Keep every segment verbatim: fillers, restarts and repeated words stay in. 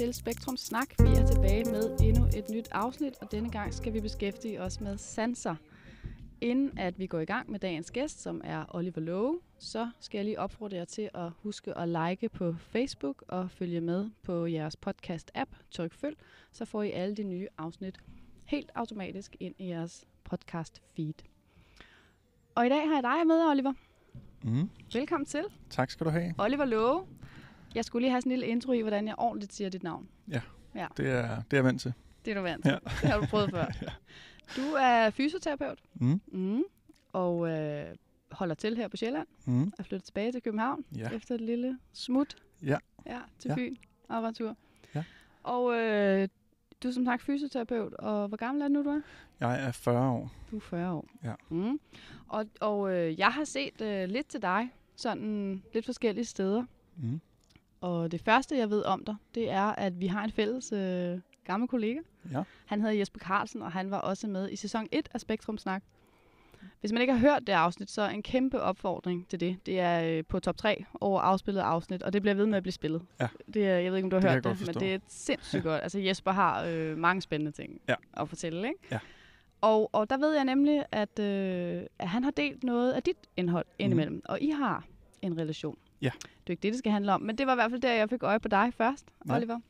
til Spektrumsnak. Vi er tilbage med endnu et nyt afsnit, og denne gang skal vi beskæftige os med sanser. Inden at vi går i gang med dagens gæst, som er Oliver Laage, så skal jeg lige opfordre jer til at huske at like på Facebook og følge med på jeres podcast-app. Tryk følg, så får I alle de nye afsnit helt automatisk ind i jeres podcast-feed. Og i dag har jeg dig med, Oliver. Mm. Velkommen til. Tak skal du have. Oliver Laage. Jeg skulle lige have sådan en lille intro i, hvordan jeg ordentligt siger dit navn. Ja, ja. Det, er, det er jeg vant til. Det er du vant til. Ja. Det har du prøvet før. Ja. Du er fysioterapeut mm. Mm. og øh, holder til her på Sjælland. Mm. Er flyttet tilbage til København ja. efter et lille smut ja. Ja, til Fyn ja. og retur. Ja. Og øh, du er som sagt fysioterapeut, og hvor gammel er du nu, du er? Jeg er fyrre år. Du er fyrre år. Ja. Mm. Og, og øh, jeg har set øh, lidt til dig, sådan lidt forskellige steder. Mm. Og det første, jeg ved om dig, det er, at vi har en fælles øh, gammel kollega. Ja. Han hedder Jesper Carlsen, og han var også med i sæson et af Spektrumsnak. Hvis man ikke har hørt det afsnit, så en kæmpe opfordring til det. Det er øh, på top tre over afspillet afsnit, og det bliver ved med at blive spillet. Ja. Det er, jeg ved ikke, om du har det hørt det, men det er sindssygt ja. godt. Altså Jesper har øh, mange spændende ting ja. at fortælle, ikke? Ja. Og, og der ved jeg nemlig, at, øh, at han har delt noget af dit indhold indimellem, mm. og I har en relation. Ja. Det er ikke det, det skal handle om, men det var i hvert fald der, jeg fik øje på dig først, ja. Oliver.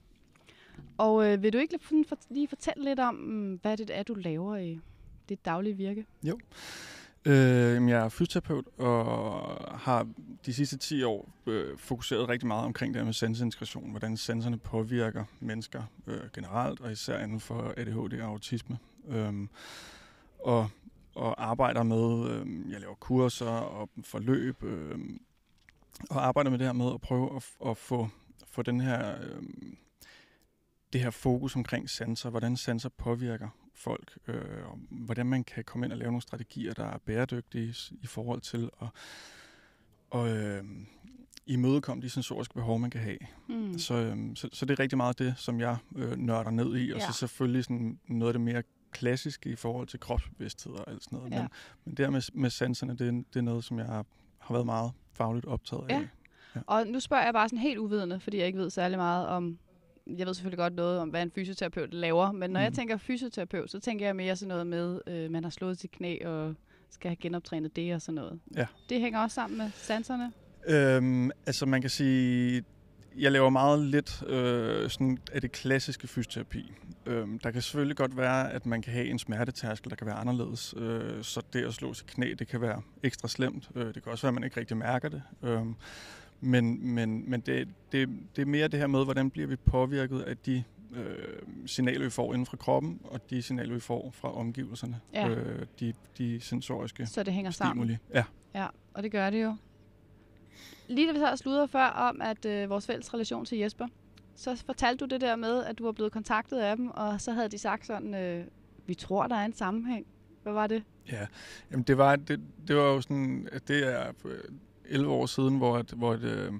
Og øh, vil du ikke lige fortælle lidt om, hvad det er, du laver i dit daglige virke? Jo. Øh, jeg er fysioterapeut og har de sidste ti år øh, fokuseret rigtig meget omkring det her med sensorintegration, hvordan sensorerne påvirker mennesker øh, generelt, og især inden for A D H D og autisme. Øh, og, og arbejder med, øh, jeg laver kurser og forløb, øh, og arbejder med det her med at prøve at, at få, få den her, øh, det her fokus omkring sensor, hvordan sensor påvirker folk, øh, og hvordan man kan komme ind og lave nogle strategier, der er bæredygtige i forhold til at og, øh, imødekomme de sensoriske behov, man kan have. Mm. Så, øh, så, så det er rigtig meget det, som jeg øh, nørder ned i, og ja. så selvfølgelig sådan noget af det mere klassiske i forhold til kropsbevidsthed og alt sådan noget. Ja. Men, men det her med, med sensorerne, det, det er noget, som jeg har, har været meget fagligt optaget af. Ja. Ja. Og nu spørger jeg bare sådan helt uvidende, fordi jeg ikke ved særlig meget om, jeg ved selvfølgelig godt noget om, hvad en fysioterapeut laver, men når mm. jeg tænker fysioterapeut, så tænker jeg mere sådan noget med, øh, man har slået sit knæ og skal have genoptrænet det og sådan noget. Ja. Det hænger også sammen med sanserne? Øhm, altså man kan sige, jeg laver meget lidt øh, sådan af det klassiske fysioterapi. Øhm, der kan selvfølgelig godt være, at man kan have en smertetærskel, der kan være anderledes. Øh, så det at slå sit knæ, det kan være ekstra slemt. Øh, det kan også være, at man ikke rigtig mærker det. Øh, men men, men det, det, det er mere det her med, hvordan bliver vi påvirket af de øh, signaler, vi får inden fra kroppen, og de signaler, vi får fra omgivelserne. Ja. Øh, de, de sensoriske stimuli. Så det hænger stimuli. Sammen. Ja. Ja, og det gør det jo. Lige da vi så sludrede før om at øh, vores fælles relation til Jesper, så fortalte du det der med, at du var blevet kontaktet af dem, og så havde de sagt sådan, øh, vi tror, der er en sammenhæng. Hvad var det? Ja, jamen det var, det, det var jo sådan, at det er elleve år siden, hvor, at, hvor at, øh,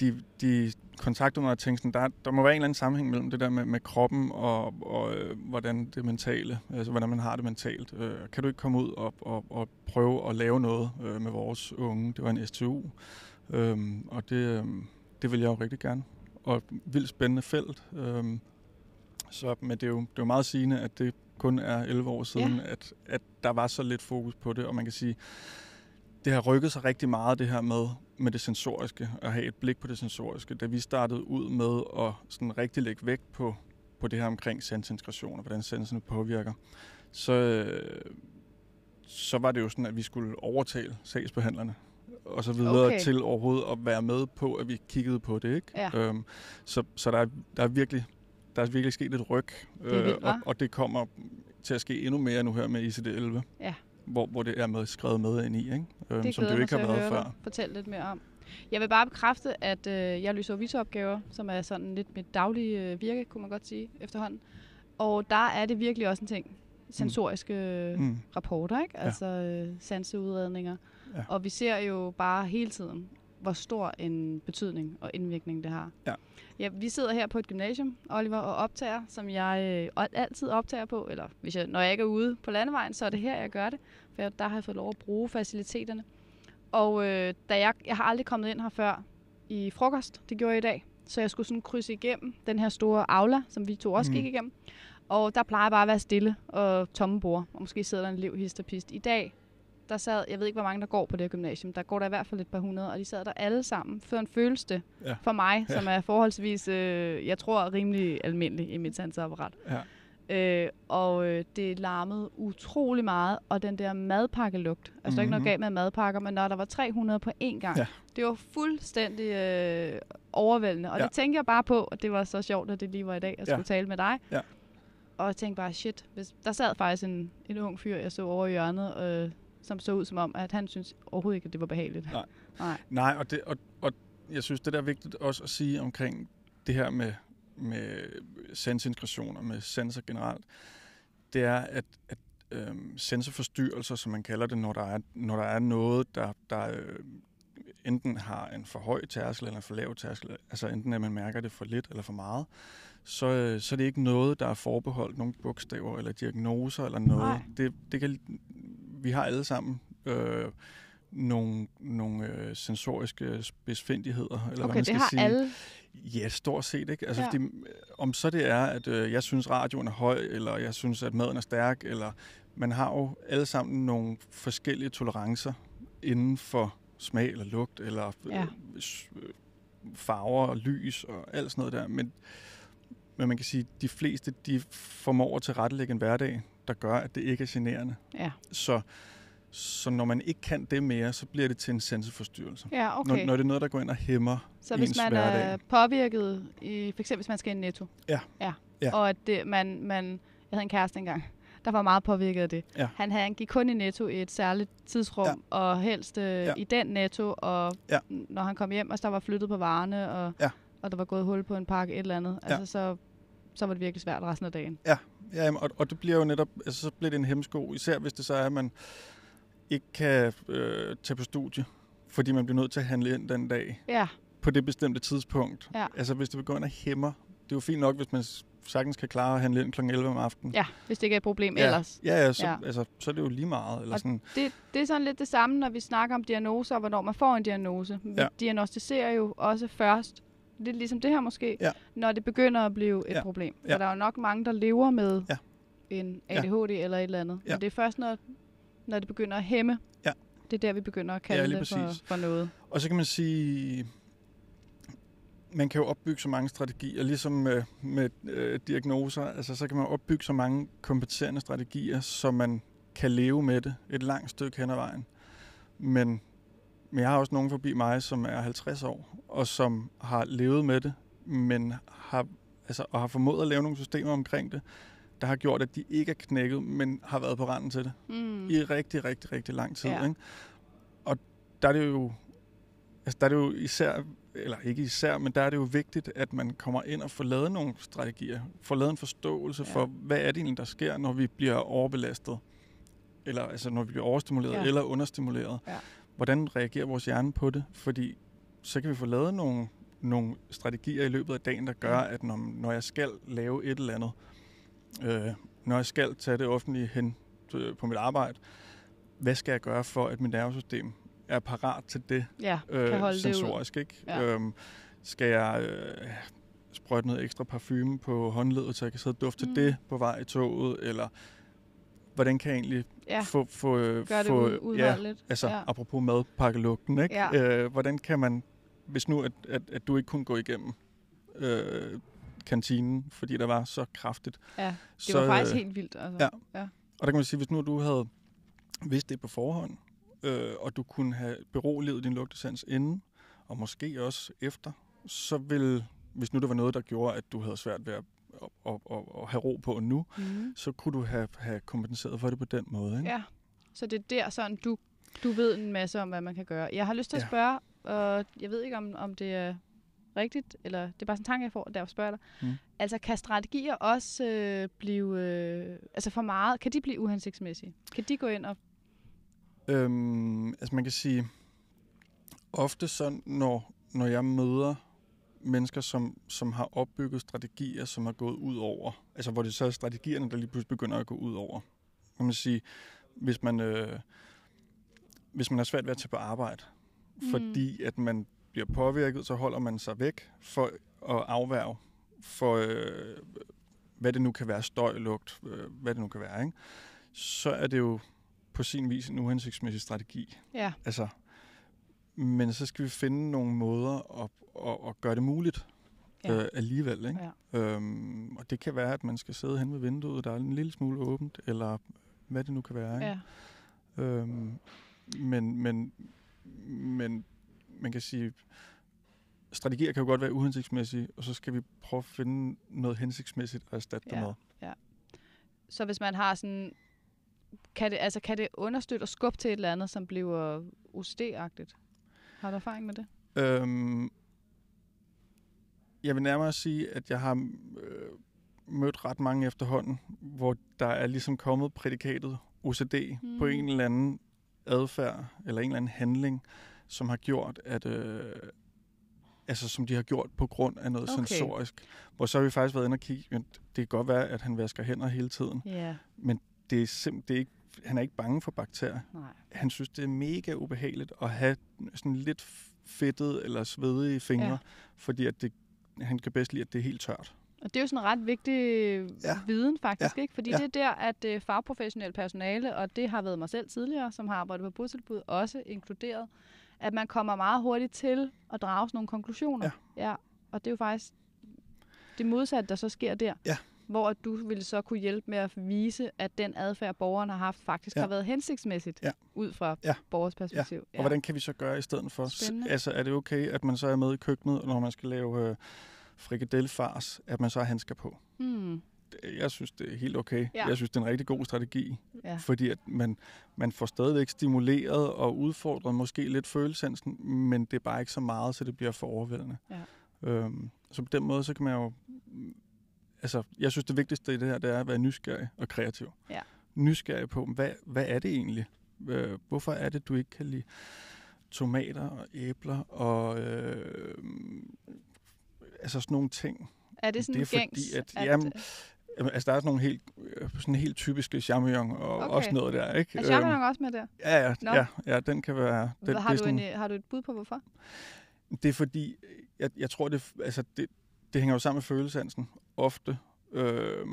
de, de kontaktede mig og tænkte sådan, der, der må være en eller anden sammenhæng mellem det der med, med kroppen og, og øh, hvordan det mentale, altså hvordan man har det mentalt. Øh, kan du ikke komme ud og, og, og prøve at lave noget øh, med vores unge? Det var en S T U, øh, og det, øh, det ville jeg jo rigtig gerne. Og et vildt spændende felt. Øh, så, men det er, jo, det er jo meget sigende, at det kun er elleve år siden, yeah. at, at der var så lidt fokus på det, og man kan sige, det har rykket sig rigtig meget, det her med, med det sensoriske, at have et blik på det sensoriske. Da vi startede ud med at sådan rigtig lægge vægt på, på det her omkring sensintegration og hvordan sensorne påvirker, så, så var det jo sådan, at vi skulle overtale sagsbehandlerne og så videre okay. til overhovedet at være med på, at vi kiggede på det. Ikke? Ja. Øhm, så så der, er, der, er virkelig, der er virkelig sket et ryg, det er vildt, øh, og, og det kommer til at ske endnu mere nu her med I C D elleve. Ja. Hvor, hvor det er med, skrevet med ind i, ikke? Øhm, det som du ikke har været før. Fortæl lidt mere om. Jeg vil bare bekræfte, at øh, jeg løser viseopgaver, som er sådan lidt mit daglige øh, virke, kunne man godt sige, efterhånden. Og der er det virkelig også en ting. Sensoriske mm. rapporter, ikke? Altså ja. øh, sanseudredninger. Ja. Og vi ser jo bare hele tiden, hvor stor en betydning og indvirkning det har. Ja. Ja, vi sidder her på et gymnasium, Oliver, og optager, som jeg øh, altid optager på, eller hvis jeg, når jeg ikke er ude på landevejen, så er det her, jeg gør det, for jeg, der har jeg fået lov at bruge faciliteterne. Og øh, da jeg, jeg har aldrig kommet ind her før i frokost, det gjorde jeg i dag, så jeg skulle sådan krydse igennem den her store aula, som vi to også mm. gik igennem. Og der plejer bare at være stille og tomme bord, og måske sidder der en elev hist og pist. I dag, der sad, jeg ved ikke, hvor mange der går på det her gymnasium, der går der i hvert fald et par hundrede, og de sad der alle sammen, før en følelse ja. for mig, ja. som er forholdsvis, øh, jeg tror, rimelig almindelig i mit sanseapparat. Ja. Øh, og øh, det larmede utrolig meget, og den der madpakkelugt, altså mm-hmm. der er ikke noget galt med madpakker, men når der var tre hundrede på én gang, ja. det var fuldstændig øh, overvældende, og ja. det tænker jeg bare på, og det var så sjovt, at det lige var i dag, at ja. skulle tale med dig. Ja. Og jeg tænkte bare, shit, hvis der sad faktisk en, en ung fyr, jeg så over i hjørnet, øh, som så ud som om, at han synes overhovedet ikke, at det var behageligt. Nej, Nej. Nej og, det, og, og jeg synes, det der er vigtigt også at sige omkring det her med, med sensorintegration og med sensor generelt, det er, at, at øh, sensorforstyrrelser, som man kalder det, når der er, når der er noget, der, der øh, enten har en for høj tærskel eller en for lav tærskel, altså enten at man mærker det for lidt eller for meget, så, så er det ikke noget, der er forbeholdt nogle bogstaver eller diagnoser eller noget. Det, det kan, vi har alle sammen øh, nogle, nogle øh, sensoriske spidsfindigheder. Eller okay, hvad man skal det har sige. Alle? Ja, stort set ikke. Altså, ja. fordi, om så det er, at øh, jeg synes, radioen er høj, eller jeg synes, at maden er stærk, eller man har jo alle sammen nogle forskellige tolerancer inden for smag eller lugt, eller ja. øh, farver og lys og alt sådan noget der. Men, men man kan sige, at de fleste de formår at tilrettelægge en hverdag, der gør, at det ikke er generende. Ja. Så, så når man ikke kan det mere, så bliver det til en sensorforstyrrelse. Ja, okay. Når, når det er noget, der går ind og hæmmer så ens hverdag. Så hvis man hverdag. er påvirket, i, for eksempel hvis man skal i Netto, ja. Ja. Ja. og at det, man, man, jeg havde en kæreste engang, der var meget påvirket af det. Ja. Han, han gik kun i Netto i et særligt tidsrum, ja. og helst øh, ja. i den Netto, og ja. når han kom hjem, og der var flyttet på varerne, og, ja. og der var gået hul på en pakke, et eller andet, ja. altså, så, så var det virkelig svært resten af dagen. Ja, ja jamen, og, og det bliver jo netop, altså, så bliver det en hemsko, især hvis det så er, at man ikke kan øh, tage på studie, fordi man bliver nødt til at handle ind den dag, ja. på det bestemte tidspunkt. Ja. Altså hvis det begynder at hæmme, det er jo fint nok, hvis man sagtens kan klare at handle ind klokken elleve om aftenen. Ja, hvis det ikke er et problem ja. ellers. Ja, ja, så, ja. Altså, så er det jo lige meget. Eller sådan. Det, det er sådan lidt det samme, når vi snakker om diagnoser, og hvornår man får en diagnose. Vi ja. diagnostiserer jo også først, lidt ligesom det her måske, ja. når det begynder at blive et ja. problem. For ja. der er jo nok mange, der lever med ja. en A D H D ja. eller et eller andet. Ja. Men det er først, når, når det begynder at hæmme. Ja. Det er der, vi begynder at kalde ja, det for, for noget. Og så kan man sige, man kan jo opbygge så mange strategier, ligesom med, med øh, diagnoser, altså så kan man opbygge så mange kompenserende strategier, så man kan leve med det et langt stykke hen ad vejen. Men, men jeg har også nogen forbi mig, som er halvtreds år, og som har levet med det, men har, altså, og har formået at lave nogle systemer omkring det, der har gjort, at de ikke er knækket, men har været på randen til det mm. i rigtig, rigtig, rigtig lang tid. Ja. Ikke? Og der er det jo, altså, der er det jo især eller ikke især, men der er det jo vigtigt, at man kommer ind og får lavet nogle strategier, får lavet en forståelse ja. for, hvad er det egentlig, der sker, når vi bliver overbelastet, eller altså når vi bliver overstimuleret ja. eller understimuleret. Ja. Hvordan reagerer vores hjerne på det? Fordi så kan vi få lavet nogle, nogle strategier i løbet af dagen, der gør, ja. at når, når jeg skal lave et eller andet, øh, når jeg skal tage det offentlige hen øh, på mit arbejde, hvad skal jeg gøre for, at mit nervesystem er parat til det ja, øh, sensorisk, det ikke? Ja. Øhm, skal jeg øh, sprøjte noget ekstra parfume på håndledet, så jeg kan sidde og dufte mm. det på vej i toget, eller hvordan kan jeg egentlig ja. få... få Gør få, det udholdeligt. Ja, altså, ja. apropos madpakkelugten, ikke? Ja. Øh, hvordan kan man, hvis nu, at, at, at du ikke kunne gå igennem øh, kantinen, fordi der var så kraftigt. Ja, det så, var faktisk øh, helt vildt. Altså. Ja. Ja, og der kan man sige, hvis nu du havde vidst det på forhånd, Øh, og du kunne have beroliget din lugtesans inden, og måske også efter, så vil, hvis nu der var noget, der gjorde, at du havde svært ved at, at, at, at have ro på nu, mm. så kunne du have, have kompenseret for det på den måde. Ikke? Ja, så det er der sådan, du, du ved en masse om, hvad man kan gøre. Jeg har lyst til at spørge, og jeg ved ikke, om, om det er rigtigt, eller det er bare sådan en tanke, jeg får, der spørger dig. Mm. Altså, kan strategier også øh, blive, øh, altså for meget, kan de blive uhensigtsmæssige? Kan de gå ind og Øhm, altså man kan sige, ofte så, når, når jeg møder mennesker, som, som har opbygget strategier, som har gået ud over, altså hvor det så er strategierne, der lige pludselig begynder at gå ud over. Kan man sige, hvis man, øh, hvis man har svært ved at tage på arbejde, mm. fordi at man bliver påvirket, så holder man sig væk for at afværge for, øh, hvad det nu kan være, støj, lugt, øh, hvad det nu kan være, ikke? Så er det jo på sin vis en uhensigtsmæssig strategi. Ja. Altså, men så skal vi finde nogle måder at, at, at gøre det muligt ja. øh, alligevel, ikke? Ja. Øhm, og det kan være, at man skal sidde hen ved vinduet, der er en lille smule åbent, eller hvad det nu kan være, ikke? Ja. Øhm, men, men, men man kan sige, strategier kan jo godt være uhensigtsmæssige, og så skal vi prøve at finde noget hensigtsmæssigt at erstatte ja. det med. Ja. Så hvis man har sådan, kan det, altså kan det understøtte og skubbe til et eller andet, som bliver O C D-agtigt? Har du erfaring med det? Øhm, jeg vil nærmere sige, at jeg har øh, mødt ret mange efterhånden, hvor der er ligesom kommet prædikatet O C D mm. på en eller anden adfærd, eller en eller anden handling, som har gjort, at øh, altså som de har gjort på grund af noget okay. sensorisk. Hvor så har vi faktisk været inde og kigge, det kan godt være, at han vasker hænder hele tiden, yeah. men det er simpelthen ikke, han er ikke bange for bakterier. Nej. Han synes, det er mega ubehageligt at have sådan lidt fedtede eller svedige fingre, ja. fordi at det, han kan bedst lide, at det er helt tørt. Og det er jo sådan en ret vigtig ja. viden faktisk, ja. ikke? Fordi ja. det er der, at øh, fagprofessionelt personale, og det har været mig selv tidligere, som har arbejdet på botilbud, også inkluderet, at man kommer meget hurtigt til at drage sådan nogle konklusioner. Ja. ja. Og det er jo faktisk det modsatte, der så sker der. Ja. Hvor du ville så kunne hjælpe med at vise, at den adfærd, borgeren har haft, faktisk ja. har været hensigtsmæssigt, ja. ud fra ja. borgers perspektiv. Ja. Og ja. hvordan kan vi så gøre i stedet for? Spændende. Altså, er det okay, at man så er med i køkkenet, når man skal lave øh, frikadellefars, at man så har handsker på? Hmm. Jeg synes, det er helt okay. Ja. Jeg synes, det er en rigtig god strategi, ja. fordi at man, man får stadigvæk stimuleret og udfordret måske lidt følelsensen, men det er bare ikke så meget, så det bliver for overvældende. Ja. Øhm, så på den måde, så kan man jo... Altså, jeg synes, det vigtigste i det her, det er at være nysgerrig og kreativ. Ja. Nysgerrig på, hvad, hvad er det egentlig? Hvorfor er det, du ikke kan lide tomater og æbler og øh, altså sådan nogle ting? Er det sådan det er gængs? Fordi, at, at... Jamen, altså, der er sådan nogle helt, sådan helt typiske champignon og okay. også noget der, ikke? Er champignon også med der? Ja, ja, no. ja, ja den kan være... Den, har, du sådan, en, har du et bud på, hvorfor? Det er fordi, jeg, jeg tror, det, altså, det, det hænger jo sammen med følelsesansen. Ofte. Øh,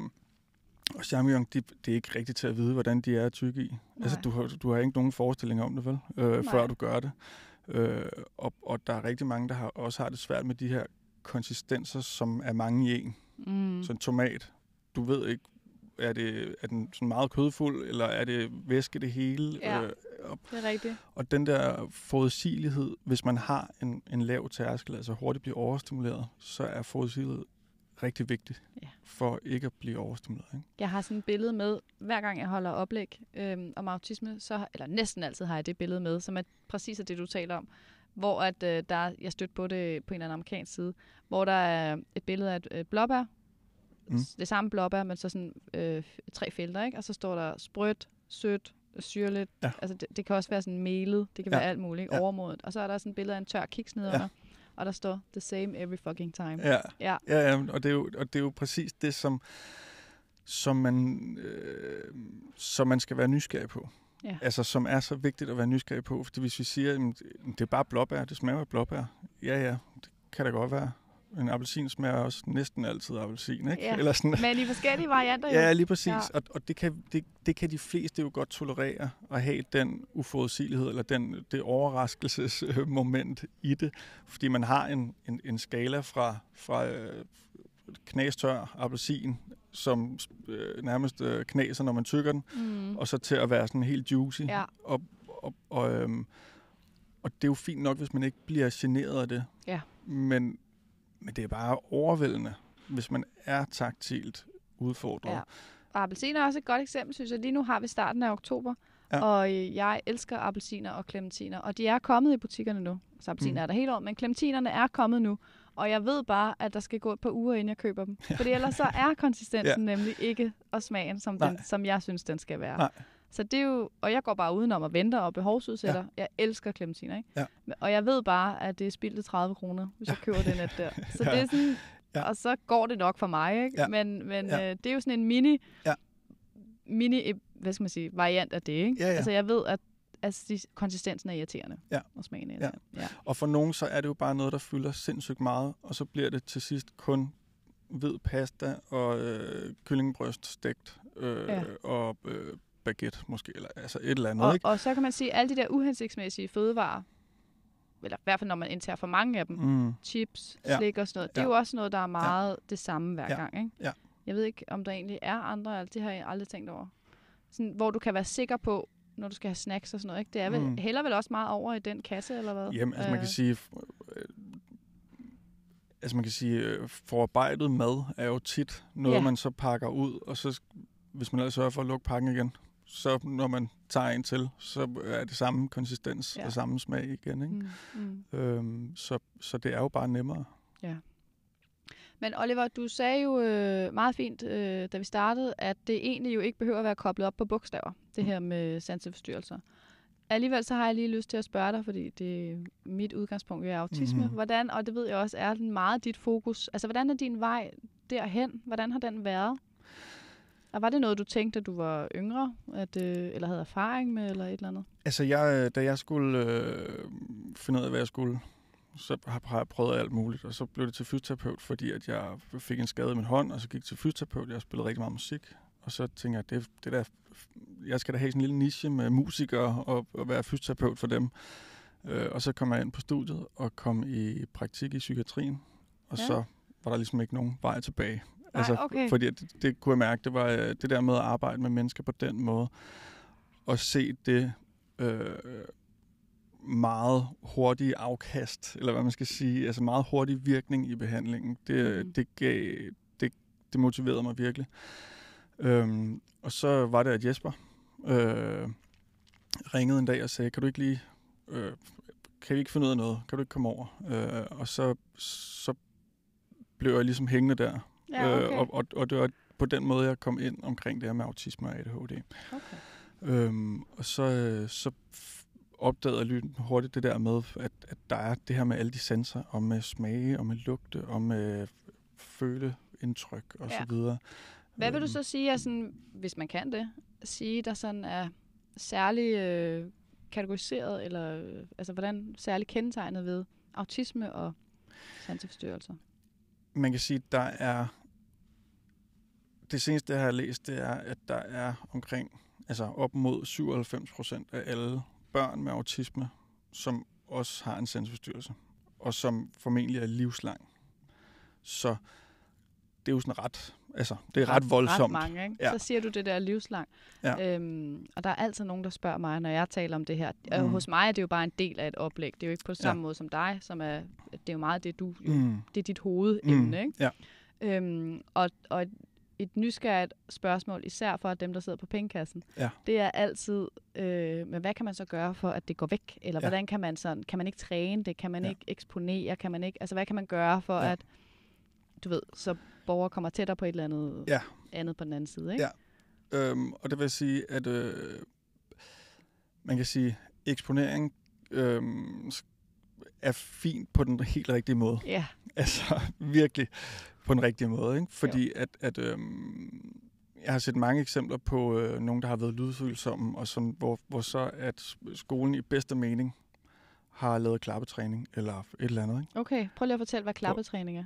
og champignon, de, det er ikke rigtigt til at vide, hvordan de er tykke i. Nej. Altså, du har, du har ikke nogen forestilling om det, vel? Øh, før du gør det. Øh, og, og der er rigtig mange, der har, også har det svært med de her konsistenser, som er mange i en. Mm. Så en tomat, du ved ikke, er, det, er den sådan meget kødfuld, eller er det væske det hele? Ja, øh, og, det er rigtigt. Og den der forudsigelighed, hvis man har en, en lav tærskel, altså hurtigt bliver overstimuleret, så er forudsigelighed rigtig vigtigt, ja. for ikke at blive overstimuleret. Ikke? Jeg har sådan et billede med, hver gang jeg holder oplæg øhm, om autisme, så, eller næsten altid har jeg det billede med, som er præcis det, du taler om, hvor at, øh, der, jeg stødte på det på en eller anden amerikansk side, hvor der er et billede af et øh, blåbær, mm. det samme blåbær, men så sådan øh, tre felter, ikke? Og så står der sprødt, sødt, syrligt, ja. altså det, det kan også være sådan melet, det kan ja. være alt muligt, ja. overmodet, og så er der sådan et billede af en tør kiks nedenunder, ja. og der står the same every fucking time. Ja, ja. ja, ja og, det er jo, og det er jo præcis det, som, som, man, øh, som man skal være nysgerrig på. Ja. Altså, som er så vigtigt at være nysgerrig på. Fordi hvis vi siger, at det er bare blåbær, det smager af blåbær. Ja, ja, det kan da godt være. En appelsin smager også næsten altid appelsin, ikke? Ja. Eller sådan. Men i forskellige varianter. Ja, lige præcis. Ja. Og, og det, kan, det, det kan de fleste jo godt tolerere, at have den uforudsigelighed, eller den, det overraskelsesmoment i det. Fordi man har en, en, en skala fra, fra øh, knastør appelsin, som øh, nærmest øh, knaser, når man tykker den, mm. og så til at være sådan helt juicy. Ja. Og, og, og, øh, og det er jo fint nok, hvis man ikke bliver generet af det. Ja. Men... Men det er bare overvældende, hvis man er taktilt udfordret. Ja. Og appelsiner er også et godt eksempel, synes jeg. Lige nu har vi starten af oktober, ja. og jeg elsker appelsiner og clementiner. Og de er kommet i butikkerne nu. Så appelsiner mm. er der hele året, men clementinerne er kommet nu. Og jeg ved bare, at der skal gå et par uger, inden jeg køber dem. Ja. Fordi ellers så er konsistensen ja. nemlig ikke, og smagen, som, den, som jeg synes, den skal være. Nej. Så det er jo, og jeg går bare udenom og venter og behovsudsætter. Ja. Jeg elsker clementiner, ikke? Ja. Og jeg ved bare, at det er spildt tredive kroner, hvis ja. jeg køber det net der. Så ja. det er sådan, ja. og så går det nok for mig, ikke? Ja. Men, men ja. øh, det er jo sådan en mini, ja. mini, hvad skal man sige, variant af det, ikke? Ja, ja. Altså jeg ved, at altså konsistensen er irriterende, ja. Og smagen er irriterende. Ja. Ja. Og for nogen, så er det jo bare noget, der fylder sindssygt meget, og så bliver det til sidst kun hvid pasta og øh, kyllingebryst stegt øh, ja. og øh, baguette måske, eller altså et eller andet. Og, ikke? Og så kan man sige, at alle de der uhensigtsmæssige fødevarer, eller i hvert fald når man indtager for mange af dem, mm. chips, ja. slik og sådan noget, det er ja. jo også noget, der er meget ja. det samme hver ja. gang. Ikke? Ja. Jeg ved ikke, om der egentlig er andre, det har jeg aldrig tænkt over. Sådan, hvor du kan være sikker på, når du skal have snacks og sådan noget, ikke? Det er vel, mm. heller vel også meget over i den kasse, eller hvad? Jamen, altså man kan sige, altså man kan sige, forarbejdet mad er jo tit noget, ja. man så pakker ud, og så, hvis man lader sørge for at lukke pakken igen, så når man tager en til, så er det samme konsistens ja. og samme smag igen, ikke? Mm. Mm. Øhm, så, så det er jo bare nemmere. Ja. Men Oliver, du sagde jo øh, meget fint, øh, da vi startede, at det egentlig jo ikke behøver at være koblet op på bogstaver, det her med sanseforstyrrelser. Alligevel så har jeg lige lyst til at spørge dig, fordi det er mit udgangspunkt er autisme. Mm-hmm. Hvordan, og det ved jeg også, er den meget dit fokus? Altså, hvordan er din vej derhen? Hvordan har den været? Og var det noget, du tænkte, at du var yngre, at, øh, eller havde erfaring med, eller et eller andet? Altså, jeg, da jeg skulle øh, finde ud af, hvad jeg skulle... så har jeg prøvet alt muligt, og så blev det til fysioterapeut, fordi at jeg fik en skade i min hånd, og så gik til fysioterapeut, jeg spillede rigtig meget musik, og så tænkte jeg, det, det der, jeg skal da have sådan en lille niche med musikere, og, og være fysioterapeut for dem. Øh, og så kom jeg ind på studiet, og kom i praktik i psykiatrien, og ja. så var der ligesom ikke nogen vej tilbage. Ej, altså, okay. Fordi det, det kunne jeg mærke, det var det der med at arbejde med mennesker på den måde, og se det... Øh, meget hurtige afkast, eller hvad man skal sige, altså meget hurtig virkning i behandlingen. Det, mm. det, gav, det, det motiverede mig virkelig. Øhm, og så var det, at Jesper øh, ringede en dag og sagde, kan du ikke lige, øh, kan vi ikke finde ud af noget? Kan du ikke komme over? Øh, og så, så blev jeg ligesom hængende der. Ja, okay. øh, og, og, og det var på den måde, jeg kom ind omkring det her med autisme og A D H D. Okay. Øhm, og så, så opdagede jeg hurtigt det der med, at, at der er det her med alle de sensorer, og med smage, og med lugte, og med føleindtryk, og ja. så videre. Hvad vil du så sige, er sådan, hvis man kan det, sige, der sådan er særlig øh, kategoriseret, eller øh, altså hvordan særligt kendetegnet ved autisme og sanseforstyrrelser? Man kan sige, der er, det seneste, jeg har læst, det er, at der er omkring, altså op mod syvoghalvfems procent af alle børn med autisme, som også har en sanseforstyrrelse, og som formentlig er livslang. Så det er jo sådan ret, altså det er ret, ret voldsomt. Ret mange, ikke? Ja. Så siger du det der livslang. Ja. Øhm, og der er altid nogen, der spørger mig, når jeg taler om det her. Mm. Øh, hos mig er det jo bare en del af et oplæg. Det er jo ikke på samme ja. måde som dig, som er, det er jo meget det, du, jo, mm. det er dit hovedemne, mm. ikke? Ja. Øhm, og, og et, et nysgerrigt spørgsmål, især for dem, der sidder på pengekassen, ja. det er altid, øh, men hvad kan man så gøre for, at det går væk? Eller ja. hvordan kan man sådan, kan man ikke træne det? Kan man ja. ikke eksponere? Kan man ikke, altså hvad kan man gøre for, ja. at, du ved, så borgere kommer tættere på et eller andet, ja. andet på den anden side, ikke? Ja, øhm, og det vil sige, at øh, man kan sige, eksponering øh, er fint på den helt rigtige måde. Ja. Altså, virkelig. På den rigtige måde, ikke? Fordi at, at øh, jeg har set mange eksempler på øh, nogen, der har været lydfølsomme, og som, hvor, hvor så at skolen i bedste mening har lavet klappetræning eller et eller andet. Ikke? Okay, prøv lige at fortælle, hvad klappetræning er.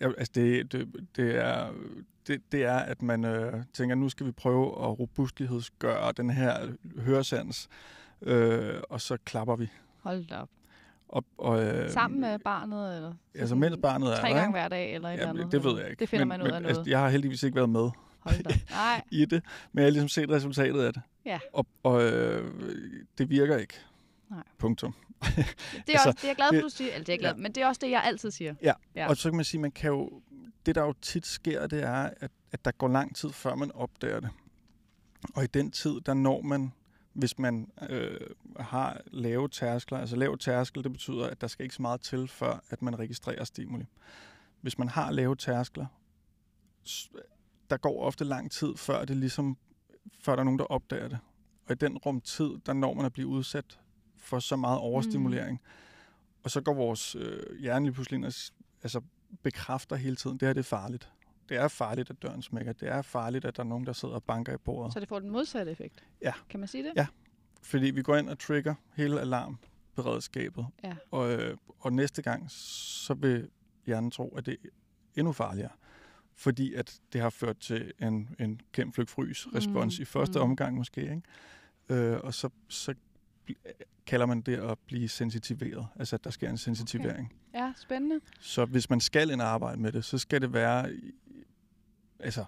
Ja, altså det, det, det, er, det, det er, at man øh, tænker, nu skal vi prøve at robustlighedsgøre den her høresans, øh, og så klapper vi. Hold da op. Og, og, øh, sammen med barnet? Eller altså mens barnet er der, tre gange hver dag eller et ja, eller andet? Det ved jeg ikke. Det finder men, man ud af men, noget. Altså, jeg har heldigvis ikke været med Nej. i det, men jeg har ligesom set resultatet af det. Ja. Og, og øh, det virker ikke. Nej. Punktum. Det er, altså, også, det er jeg glad for, du siger. Altså, det er jeg glad, ja. Men det er også det, jeg altid siger. Ja. ja, og så kan man sige, man kan jo, det der jo tit sker, det er, at, at der går lang tid, før man opdager det. Og i den tid, der når man hvis man øh, har lave tærskler, altså lav tærskel, det betyder, at der skal ikke så meget til, før at man registrerer stimuli. Hvis man har lave tærskler, der går ofte lang tid, før, det ligesom, før der er nogen, der opdager det. Og i den rumtid, der når man at blive udsat for så meget overstimulering. Mm. Og så går vores øh, hjerne lige pludselig ind og altså, bekræfter hele tiden, det her det er farligt. Det er farligt, at døren smækker. Det er farligt, at der er nogen, der sidder og banker i bordet. Så det får den modsatte effekt? Ja. Kan man sige det? Ja. Fordi vi går ind og trigger hele alarmberedskabet. Ja. Og, øh, og næste gang, så vil hjernen tro, at det er endnu farligere. Fordi at det har ført til en, en kæmpe flygt-frys-respons mm. i første mm. omgang måske. Ikke? Øh, og så, så kalder man det at blive sensitiveret. Altså, at der sker en sensitivering. Okay. Ja, spændende. Så hvis man skal ind og arbejde med det, så skal det være... Altså,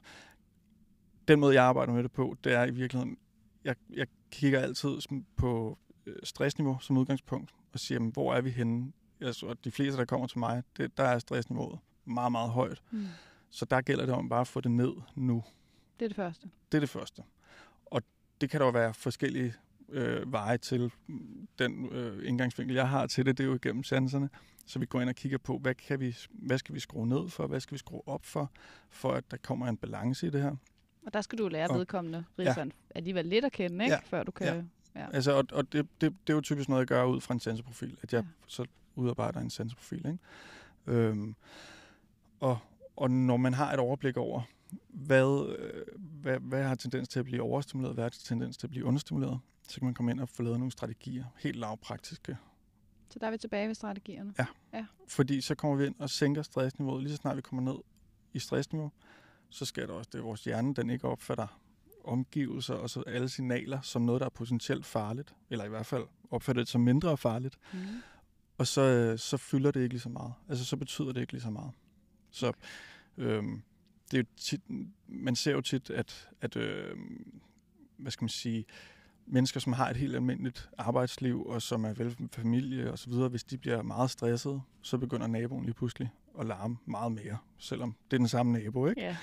den måde, jeg arbejder med det på, det er i virkeligheden... Jeg, jeg kigger altid på stressniveau som udgangspunkt, og siger, jamen, hvor er vi henne? Altså, og de fleste, der kommer til mig, det, der er stressniveauet meget, meget højt. Mm. Så der gælder det om bare at få det ned nu. Det er det første? Det er det første. Og det kan der jo være forskellige øh, veje til. Den øh, indgangsvinkel, jeg har til det, det er jo igennem sanserne. Så vi går ind og kigger på, hvad, kan vi, hvad skal vi skrue ned for, hvad skal vi skrue op for, for at der kommer en balance i det her. Og der skal du lære vedkommende, Rigsson, ja. alligevel lidt at kende, ikke? Ja. Før du kan... Ja. Ja. Altså, og og det, det, det er jo typisk noget, jeg gør ud fra en sensorprofil, at jeg ja. så udarbejder en sensorprofil, ikke? Øhm, og, og når man har et overblik over, hvad, hvad, hvad har tendens til at blive overstimuleret, hvad har tendens til at blive understimuleret, så kan man komme ind og få lavet nogle strategier, helt lavpraktiske. Så der er vi tilbage ved strategierne? Ja. ja. Fordi så kommer vi ind og sænker stressniveauet, lige så snart vi kommer ned i stressniveau, så sker der også det, at vores hjerne den ikke opfatter omgivelser og så alle signaler som noget, der er potentielt farligt, eller i hvert fald opfatter det som mindre farligt, mm. og så, så fylder det ikke lige så meget. Altså, så betyder det ikke lige så meget. Så øhm, det er jo tit, man ser jo tit, at, at øhm, hvad skal man sige, mennesker, som har et helt almindeligt arbejdsliv, og som er vel familie og så videre, hvis de bliver meget stressede, så begynder naboen lige pludselig at larme meget mere, selvom det er den samme nabo, ikke? Ja, og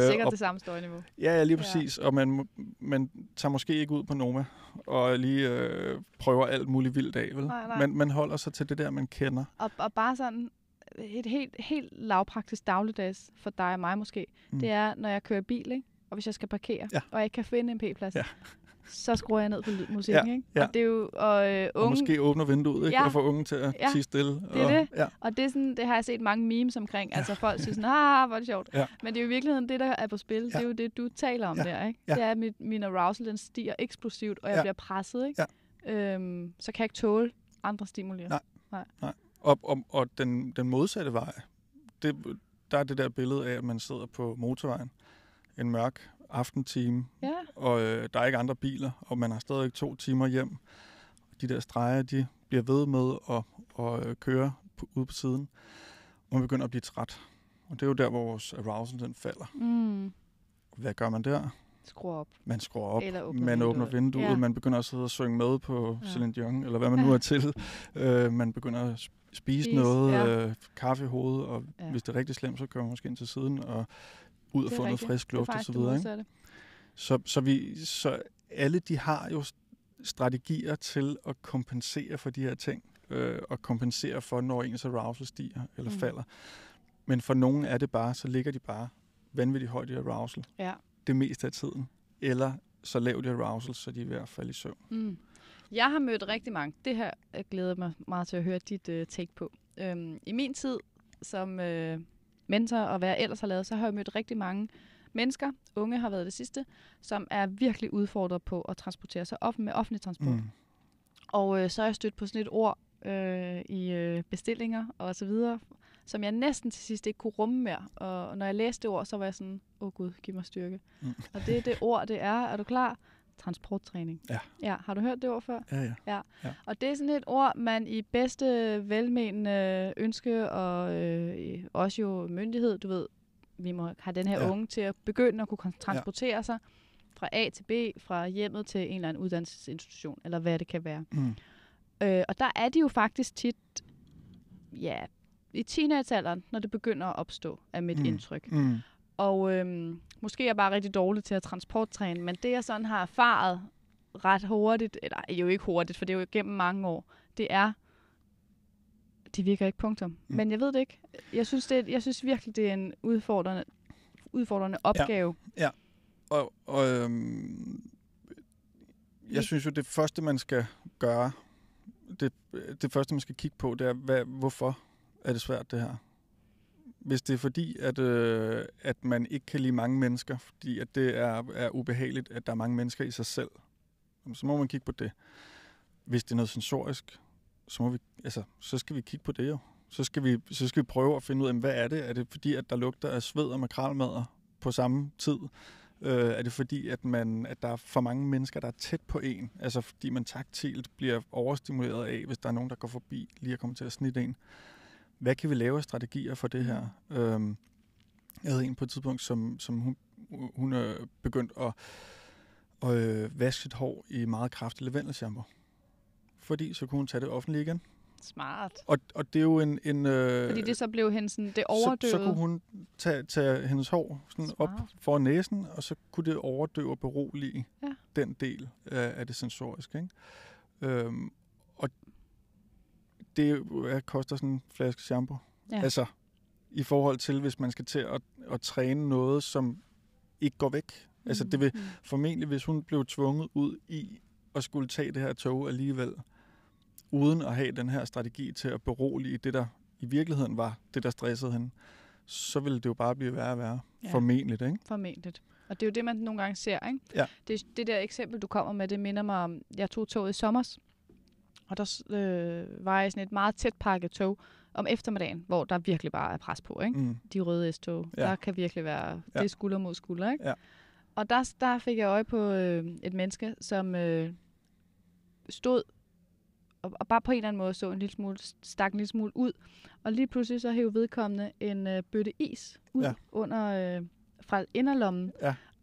sikkert øh, og, det samme støjniveau. Ja, ja, lige præcis. Ja. Og man, man tager måske ikke ud på Noma og lige øh, prøver alt muligt vildt af, vel? Nej, nej. Man, man holder sig til det der, man kender. Og, og bare sådan et helt, helt lavpraktisk dagligdags for dig og mig måske, mm. det er, når jeg kører bil, ikke? Og hvis jeg skal parkere, ja. og jeg ikke kan finde en p-plads, ja. så skruer jeg ned på lydmusikken, ja, ikke? Ja. Og det er jo og, øh, unge... og måske åbner vinduet, ikke? Ja. Og får unge til at ja. sige stille. Og... det er det. Ja. Og det er sådan, det har jeg set mange memes omkring. Altså ja. folk synes sådan, ah, hvor er det sjovt. Ja. Men det er jo i virkeligheden det, der er på spil. Ja. Det er jo det, du taler om ja. der, ikke? Ja. Det er, at mit, min arousal, den stiger eksplosivt, og jeg ja. bliver presset, ikke? Ja. Øhm, så kan jeg ikke tåle andre stimulier. Nej. Nej. Nej. Og, og, og den, den modsatte vej, det, der er det der billede af, at man sidder på motorvejen, en mørk aftentime, ja. og øh, der er ikke andre biler, og man har stadig to timer hjem. De der streger, de bliver ved med at, at, at køre på, ude på siden, og man begynder at blive træt. Og det er jo der, hvor vores arousal den falder. Mm. Hvad gør man der? Skruer op. Man skruer op, åbner man vinduet. åbner vinduet, ja. man begynder at sidde og synge med på ja. Celine Dion, eller hvad man nu er til. Øh, man begynder at spise Spis. noget, ja. øh, kaffe i hovedet, og ja. hvis det er rigtig slemt, så kører man måske ind til siden, og ud og få noget frisk luft og så videre, ikke? Så, så, vi, så alle de har jo strategier til at kompensere for de her ting, øh, og kompensere for, når ens arousal stiger eller mm. falder. Men for nogen er det bare, så ligger de bare vanvittigt højt i arousal ja. det meste af tiden, eller så lavt i arousal, så de er i hvert fald i søvn. Mm. Jeg har mødt rigtig mange. Det her glæder mig meget til at høre dit uh, take på. Øhm, I min tid som... Øh mentor og hvad jeg ellers har lavet, så har jeg mødt rigtig mange mennesker, unge har været det sidste, som er virkelig udfordret på at transportere sig op med offentlig transport. Mm. Og øh, så er jeg stødt på sådan et ord øh, i øh, bestillinger og så videre, som jeg næsten til sidst ikke kunne rumme mere. Og når jeg læste det ord, så var jeg sådan, åh gud, giv mig styrke. Mm. Og det er det ord, det er, er du klar? Transporttræning. Ja. ja. Har du hørt det ord før? Ja, ja. ja. ja. Og det er sådan et ord, man i bedste velmenende ønske, og øh, også jo myndighed, du ved, vi må have den her ja. unge til at begynde at kunne transportere ja. sig fra A til B, fra hjemmet til en eller anden uddannelsesinstitution, eller hvad det kan være. Mm. Øh, og der er de jo faktisk tit, ja, i teenagealderen, når det begynder at opstå, er mit mm. indtryk. Mm. Og øhm, måske er jeg bare rigtig dårlig til at transporttræne, men det, jeg sådan har erfaret ret hurtigt, eller jo ikke hurtigt, for det er jo gennem mange år, det er, det virker ikke punktum. Mm. Men jeg ved det ikke. Jeg synes, det er, jeg synes virkelig, det er en udfordrende, udfordrende opgave. Ja, ja. og, og øhm, jeg synes jo, det første, man skal gøre, det, det første, man skal kigge på, det er, hvad, hvorfor er det svært, det her? Hvis det er fordi, at, øh, at man ikke kan lide mange mennesker, fordi at det er, er ubehageligt, at der er mange mennesker i sig selv. så må man kigge på det. Hvis det er noget sensorisk, så må vi, altså, så skal vi kigge på det jo. Så skal vi, så skal vi prøve at finde ud af, hvad er det? Er det fordi, at der lugter af sved og makrelmadder på samme tid? Øh, er det fordi, at, man, at der er for mange mennesker, der er tæt på en? Altså fordi man taktilt bliver overstimuleret af, hvis der er nogen, der går forbi lige at komme til at snitte en. Hvad kan vi lave af strategier for det her? Øh, jeg havde en på et tidspunkt, som, som hun, hun er begyndt at, at, at vaske sit hår i meget kraftig lavendelshampoo. Fordi så kunne hun tage det offentligt igen. Smart. Og, og det er jo en... en øh, fordi det så blev hende sådan, det overdøvede. Så, så kunne hun tage, tage hendes hår sådan op for næsen, og så kunne det overdøve og berolige ja. Den del af, af det sensoriske. Ikke? Øhm, og det hvad koster sådan en flaske shampoo. Ja. Altså, i forhold til, hvis man skal til at, at træne noget, som ikke går væk. Mm-hmm. Altså, det vil formentlig, hvis hun blev tvunget ud i at skulle tage det her tog alligevel, uden at have den her strategi til at berolige det, der i virkeligheden var det, der stressede hende, så ville det jo bare blive værre og værre. Ja. Formentligt, ikke? Formentligt. Og det er jo det, man nogle gange ser, ikke? Ja. Det, det der eksempel, du kommer med, det minder mig om, jeg tog toget i sommers, og der øh, var jeg sådan et meget tæt pakket tog om eftermiddagen, hvor der virkelig bare er pres på, ikke? Mm. De røde S-tog, ja. Der kan virkelig være, ja. Det er skulder mod skulder, ikke? Ja. Og der, der fik jeg øje på øh, et menneske, som øh, stod og bare på en eller anden måde så en lille smule, stak en lille smule ud. Og lige pludselig så hævde vedkommende en øh, bøtte is ud ja. under, øh, fra inderlommen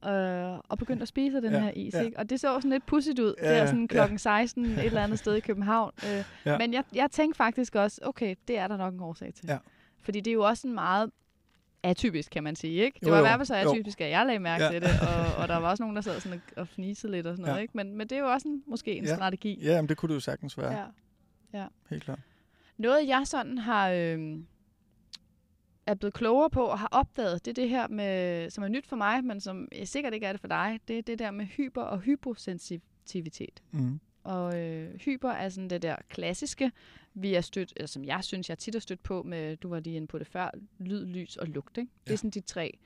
ja. øh, og begyndte at spise den ja. her is. Ja. Ikke? Og det så sådan lidt pudsigt ud, ja, der sådan klokken ja. seksten et eller andet sted i København. Øh, ja. Men jeg, jeg tænkte faktisk også, okay, det er der nok en årsag til. Ja. Fordi det er jo også en meget atypisk, kan man sige, ikke? Det jo, var i hvert fald så atypisk, jo. At jeg lagde mærke ja. Til det, og, og der var også nogen, der sad sådan og fnisede lidt og sådan noget, ja. Ikke? Men, men det er jo også en, måske en ja. Strategi. Ja, men det kunne det jo sagtens være. Ja. Ja. Helt klart. Noget, jeg sådan har øh, er blevet klogere på og har opdaget, det er det her med, som er nyt for mig, men som sikkert ikke er det for dig, det er det der med hyper- og hyposensitivitet. Mm. Og øh, hyper er sådan det der klassiske, vi er stødt, eller som jeg synes, jeg tit er stødt på med, du var lige inde på det før, lyd, lys og lugt, ikke? Det er ja. Sådan de tre,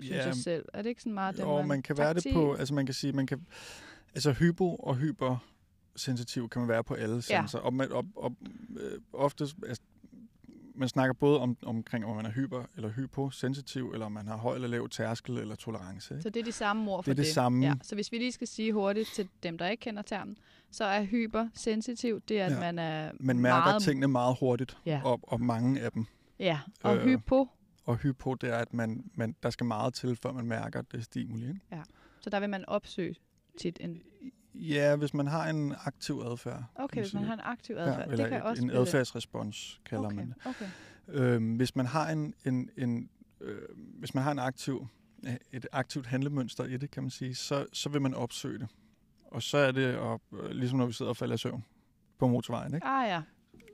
synes ja, jeg selv. Er det ikke sådan meget, den man, man kan være det på, altså man kan sige, man kan, altså hypo og hypersensitiv kan man være på alle sensorer. Ja. Og, man, og, og øh, ofte, altså, man snakker både om, omkring, om man er hyper eller hyposensitiv, eller om man har høj eller lav tærskel eller tolerance. Ikke? Så det er de samme ord for det. Er det. Det samme. Ja. Så hvis vi lige skal sige hurtigt til dem, der ikke kender termen, så er hypersensitiv, det er, at ja. man er man mærker meget... tingene meget hurtigt, ja. og, og mange af dem. Ja, og øh, hypo. Og hypo, det er, at man, man, der skal meget til, før man mærker det stimuli. Ikke? Ja, så der vil man opsøge tit en... Ja, hvis man har en aktiv adfærd. Okay, hvis man har en aktiv adfærd. Ja, det eller kan et, også en adfærdsrespons, kalder okay, man det. Okay. Øhm, hvis man har en, en, en øh, hvis man har en aktiv et aktivt handlemønster i det, kan man sige, så så vil man opsøge det. Og så er det og, ligesom når vi sidder og falder i søvn på motorvejen, ikke? Ah ja.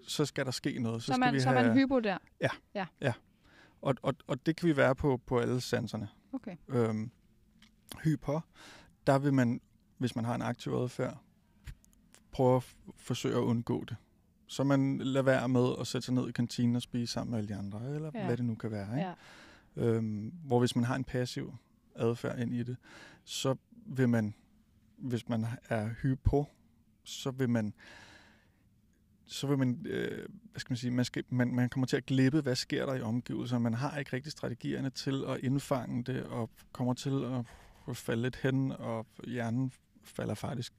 Så skal der ske noget, så, så skal man, vi så have. Så man hypo der. Ja. Ja. Ja. Og og og det kan vi være på på alle sanserne. Okay. Øhm, hyper, der vil man hvis man har en aktiv adfærd, prøver at f- forsøge at undgå det. Så man lader være med at sætte sig ned i kantinen og spise sammen med alle de andre, eller ja. Hvad det nu kan være. Ikke? Ja. Øhm, hvor hvis man har en passiv adfærd ind i det, så vil man, hvis man er hypo, så vil man, så vil man, øh, hvad skal man sige, man, skal, man, man kommer til at glippe, hvad sker der i omgivelserne. Man har ikke rigtig strategierne til at indfange det, og kommer til at falde lidt hen, og hjernen falder faktisk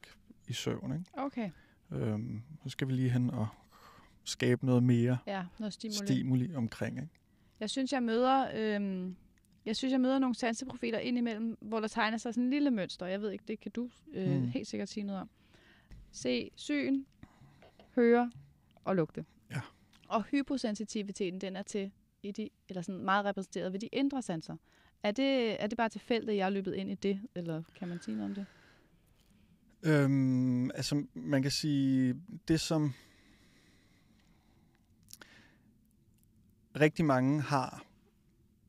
i søvn, ikke? Okay. Øhm, så skal vi lige hen og skabe noget mere ja, noget stimuli. stimuli omkring, ikke? Jeg synes, jeg møder, øhm, jeg synes, jeg møder nogle sanseprofiler indimellem, hvor der tegner sig sådan en lille mønster. Jeg ved ikke, det kan du øh, mm. helt sikkert sige noget om. Se, syn, høre og lugte. Ja. Og hyposensitiviteten, den er til i de, eller sådan meget repræsenteret ved de indre sanser. Er det, er det bare tilfældigt, at jeg er løbet ind i det, eller kan man sige noget om det? Øhm, altså, man kan sige, det som rigtig mange har,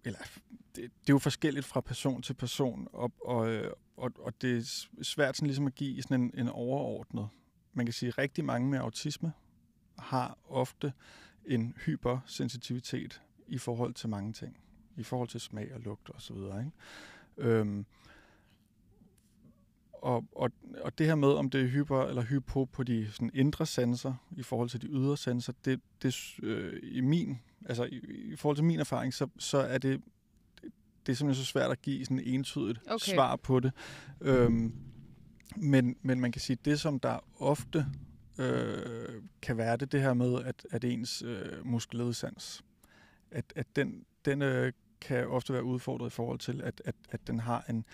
eller det, det er jo forskelligt fra person til person, og, og, og, og det er svært sådan, ligesom at give sådan en, en overordnet. Man kan sige, at rigtig mange med autisme har ofte en hypersensitivitet i forhold til mange ting. I forhold til smag og lugt og så videre, ikke? Øhm, Og, og, og det her med, om det er hyper eller hypo på de sådan, indre sanser i forhold til de ydre sanser, det, det, øh, i, min, altså, i, i forhold til min erfaring, så, så er det, det er simpelthen så svært at give sådan entydigt okay. svar på det. Øhm, men, men man kan sige, at det, som der ofte øh, kan være, det det her med, at, at ens øh, muskelledesans, at, at den, den øh, kan ofte være udfordret i forhold til, at, at, at den har en...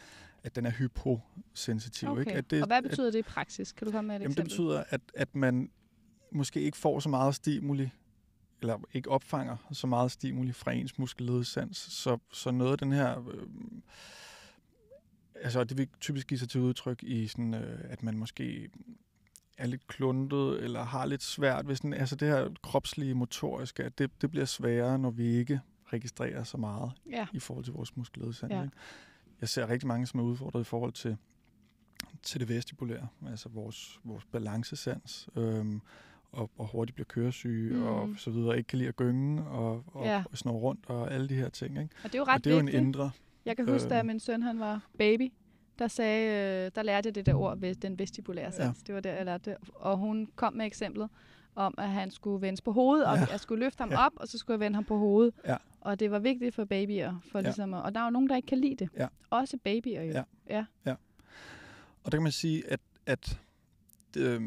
at den er hyposensitiv. Okay. Ikke? At det, og hvad betyder at, det i praksis? Kan du komme med et jamen eksempel? Det betyder, at, at man måske ikke får så meget stimuli, eller ikke opfanger så meget stimuli fra ens muskelledesans. Så, så noget af den her... Øh, altså, det vil typisk give sig til udtryk i, sådan, øh, at man måske er lidt kluntet, eller har lidt svært. Hvis den, altså, det her kropslige motoriske, at det, det bliver sværere, når vi ikke registrerer så meget ja. i forhold til vores muskelledesans. Ja. Jeg ser rigtig mange, som er udfordret i forhold til, til det vestibulære, altså vores, vores balancesans, øhm, og, og hurtigt bliver køresyge, mm. og så videre, ikke kan lide at gynge, og, og, ja. og snurre rundt, og alle de her ting. Ikke? Og det er jo ret og det er vigtigt. Jo en indre, jeg kan huske, øh, da min søn han var baby, der, sagde, der lærte jeg det der ord, den vestibulære sans. Ja. Det var der, jeg lærte det. Og hun kom med eksemplet om, at han skulle vendes på hovedet, og ja. jeg skulle løfte ham ja. op, og så skulle jeg vende ham på hovedet. Ja. Og det var vigtigt for babyer. For ja. ligesom at, og der er jo nogen, der ikke kan lide det. Ja. Også babyer jo. Ja. Ja. Ja. Og der kan man sige, at, at øh,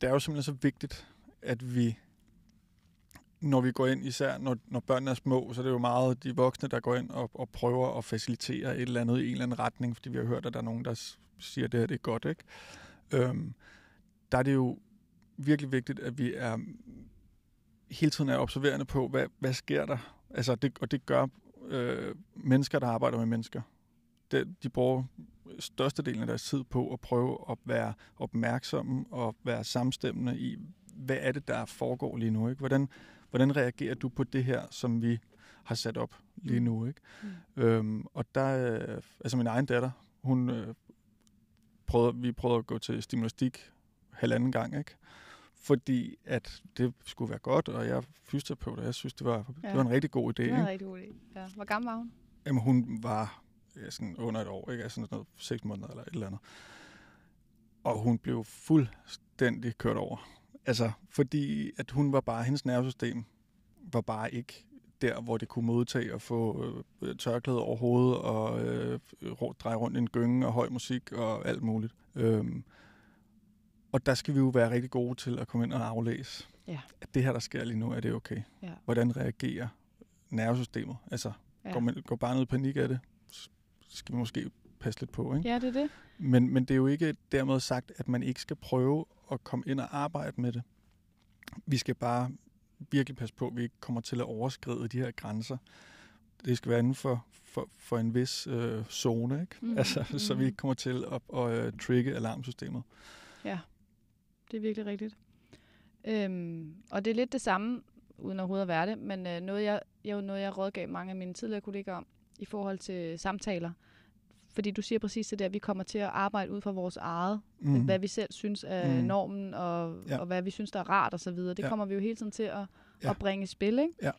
det er jo simpelthen så vigtigt, at vi, når vi går ind, især når, når børnene er små, så er det jo meget de voksne, der går ind og, og prøver at facilitere et eller andet i en eller anden retning, fordi vi har hørt, at der er nogen, der siger, at det her det er godt. Ikke? Øh, der er det jo virkelig vigtigt, at vi er hele tiden er observerende på, hvad, hvad sker der? Altså, det, og det gør øh, mennesker, der arbejder med mennesker. Det, de bruger størstedelen af deres tid på at prøve at være opmærksomme og være samstemmende i, hvad er det, der foregår lige nu? Ikke? Hvordan, hvordan reagerer du på det her, som vi har sat op lige nu? Ikke? Mm. Øhm, og der, øh, altså min egen datter, hun øh, prøvede, vi prøvede at gå til stimulastik halvanden gang, ikke? Fordi at det skulle være godt, og jeg er fysioterapeut, og jeg synes, det var, ja. det var en rigtig god idé. Det var en rigtig god idé, ja. Hvor gammel var hun? Jamen, hun var ja, sådan under et år, ikke? Altså sådan noget seks måneder eller et eller andet. Og hun blev fuldstændig kørt over. Altså, fordi at hun var bare, hendes nervesystem var bare ikke der, hvor det kunne modtage og få øh, tørklæde over hovedet, og øh, dreje rundt i en gynge, og høj musik, og alt muligt. Øhm, Og der skal vi jo være rigtig gode til at komme ind og aflæse, ja. at det her, der sker lige nu, er det okay? Ja. Hvordan reagerer nervesystemet? Altså, ja. går, man, går barnet i panik af det? Så skal vi måske passe lidt på, ikke? Ja, det er det. Men, men det er jo ikke dermed sagt, at man ikke skal prøve at komme ind og arbejde med det. Vi skal bare virkelig passe på, at vi ikke kommer til at overskride de her grænser. Det skal være inden for, for, for en vis øh, zone, ikke? Mm. Altså, mm. så vi ikke kommer til at, at, at trigge alarmsystemet. Ja. Det er virkelig rigtigt. Øhm, og det er lidt det samme, uden overhovedet at være det, men øh, noget, jeg, jeg, noget, jeg rådgav mange af mine tidligere kolleger om, i forhold til samtaler. Fordi du siger præcis det der, vi kommer til at arbejde ud fra vores eget, mm-hmm. hvad vi selv synes er mm-hmm. normen, og, ja. og hvad vi synes, der er rart osv. Det ja. kommer vi jo hele tiden til at, ja. at bringe i spil, ikke?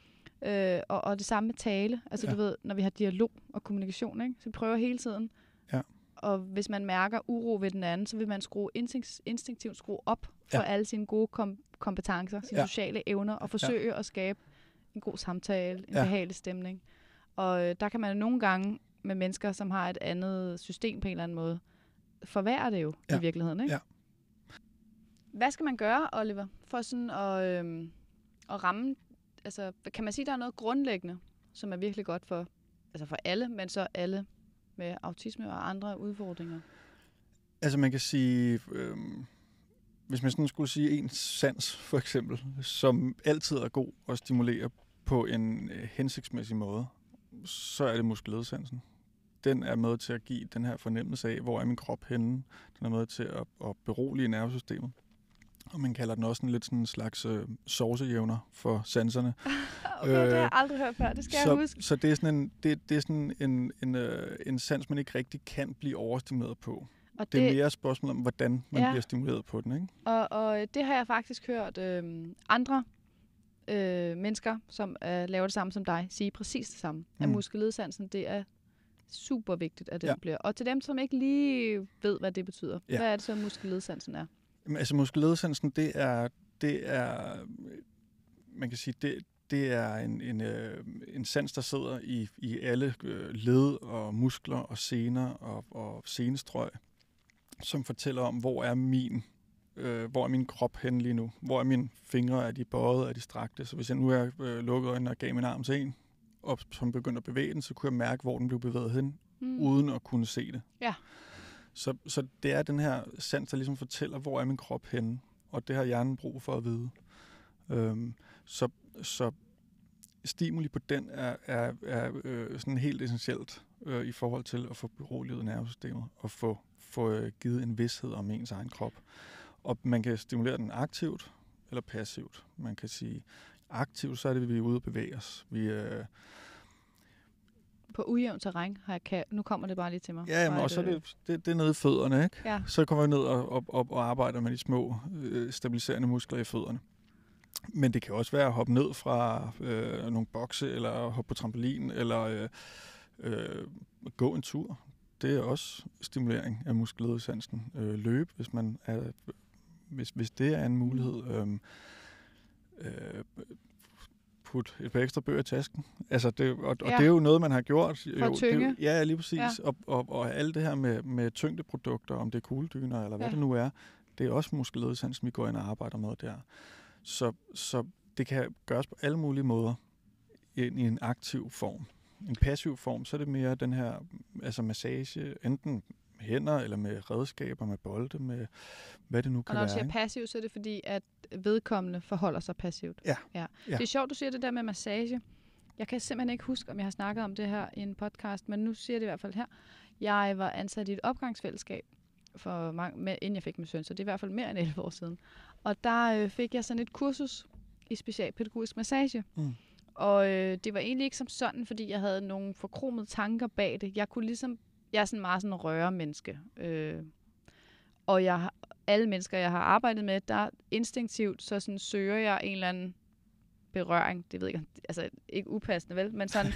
Ja. Øh, og, og det samme med tale. Altså ja. du ved, når vi har dialog og kommunikation, ikke? Så vi prøver hele tiden. Ja. Og hvis man mærker uro ved den anden, så vil man skrue instinkt, instinktivt skrue op for ja. alle sine gode kom- kompetencer, sine ja. sociale evner, og forsøge ja. at skabe en god samtale, en ja. behagelig stemning. Og øh, der kan man nogle gange med mennesker, som har et andet system på en eller anden måde, forværre det jo ja. i virkeligheden, ikke? Ja. Hvad skal man gøre, Oliver, for sådan at, øh, at ramme... Altså, kan man sige, at der er noget grundlæggende, som er virkelig godt for, altså for alle, men så alle... med autisme og andre udfordringer? Altså man kan sige, øh, hvis man sådan skulle sige en sans for eksempel, som altid er god at stimulere på en øh, hensigtsmæssig måde, så er det muskelledsansen. Den er med til at give den her fornemmelse af, hvor er min krop henne. Den er med til at, at berolige nervesystemet. Og man kalder den også en lidt sådan en slags øh, sovsejævner for sanserne. Okay, øh, det har jeg aldrig hørt før, det skal så, jeg huske. Så det er sådan, en, det, det er sådan en, en, øh, en sans, man ikke rigtig kan blive overstimuleret på. Det, det er mere et spørgsmål om, hvordan man ja. bliver stimuleret på den, ikke? Og, og det har jeg faktisk hørt øh, andre øh, mennesker, som øh, laver det samme som dig, sige præcis det samme. Mm. At muskelledsansen, det er super vigtigt, at den ja. bliver. Og til dem, som ikke lige ved, hvad det betyder. Ja. Hvad er det så, muskelledsansen er? Jamen, altså muskelledsansen, det er, det er, man kan sige, det, det er en, en, en sans, der sidder i, i alle led og muskler og sener og, og senestrøg, som fortæller om, hvor er min Øh, hvor er min krop hen lige nu? Hvor er mine fingre? Er de bøjet? Er de strakte? Så hvis jeg nu er øh, lukket øjnene og gav min arm til en, og som begyndte at bevæge den, så kunne jeg mærke, hvor den blev bevæget hen, mm. uden at kunne se det. Ja. Så, så det er den her sans, der ligesom fortæller, hvor er min krop henne? Og det har hjernen brug for at vide. Øhm, så, så stimuli på den er, er, er øh, sådan helt essentielt øh, i forhold til at få beroliget nervesystemet, og få, få øh, givet en vished om ens egen krop. Og man kan stimulere den aktivt eller passivt. Man kan sige, aktivt, så er det, at vi er ude og bevæge os. Vi, øh... På ujævn terræn, har jeg kan... nu kommer det bare lige til mig. Ja, jamen, og så er det, det, det er nede i fødderne, ikke? Ja. Så kommer vi ned og, og, og, og arbejder med de små øh, stabiliserende muskler i fødderne. Men det kan også være at hoppe ned fra øh, nogle bokse, eller hoppe på trampolin, eller øh, øh, gå en tur. Det er også stimulering af muskelledsansen. Øh, løb, hvis man er... Hvis, hvis det er en mulighed, øhm, øh, put et par ekstra bøger i tasken. Altså det, og og ja. det er jo noget, man har gjort. For jo, tynge. Det, ja, lige præcis. Ja. Og, og, og alle det her med, med tyngdeprodukter, om det er kugledyner eller hvad ja. det nu er, det er også muskelledsansen, vi går ind og arbejder med der. Så, så det kan gøres på alle mulige måder i, i en aktiv form. En passiv form, så er det mere den her altså massage, enten hænder eller med redskaber, med bolde, med hvad det nu kan være. Og når du siger passivt, så er det fordi, at vedkommende forholder sig passivt. Ja. ja. Det er sjovt, du siger det der med massage. Jeg kan simpelthen ikke huske, om jeg har snakket om det her i en podcast, men nu siger jeg det i hvert fald her. Jeg var ansat i et opgangsfællesskab, for mange, med, inden jeg fik min søn, så det er i hvert fald mere end elleve år siden. Og der øh, fik jeg sådan et kursus i specialpædagogisk massage. Mm. Og øh, det var egentlig ikke som sådan, fordi jeg havde nogle forkromede tanker bag det. Jeg kunne ligesom Jeg er sådan meget sådan en røremenneske, øh, og jeg, alle mennesker, jeg har arbejdet med, der instinktivt så sådan, søger jeg en eller anden berøring. Det ved jeg ikke, altså ikke upassende vel, men sådan,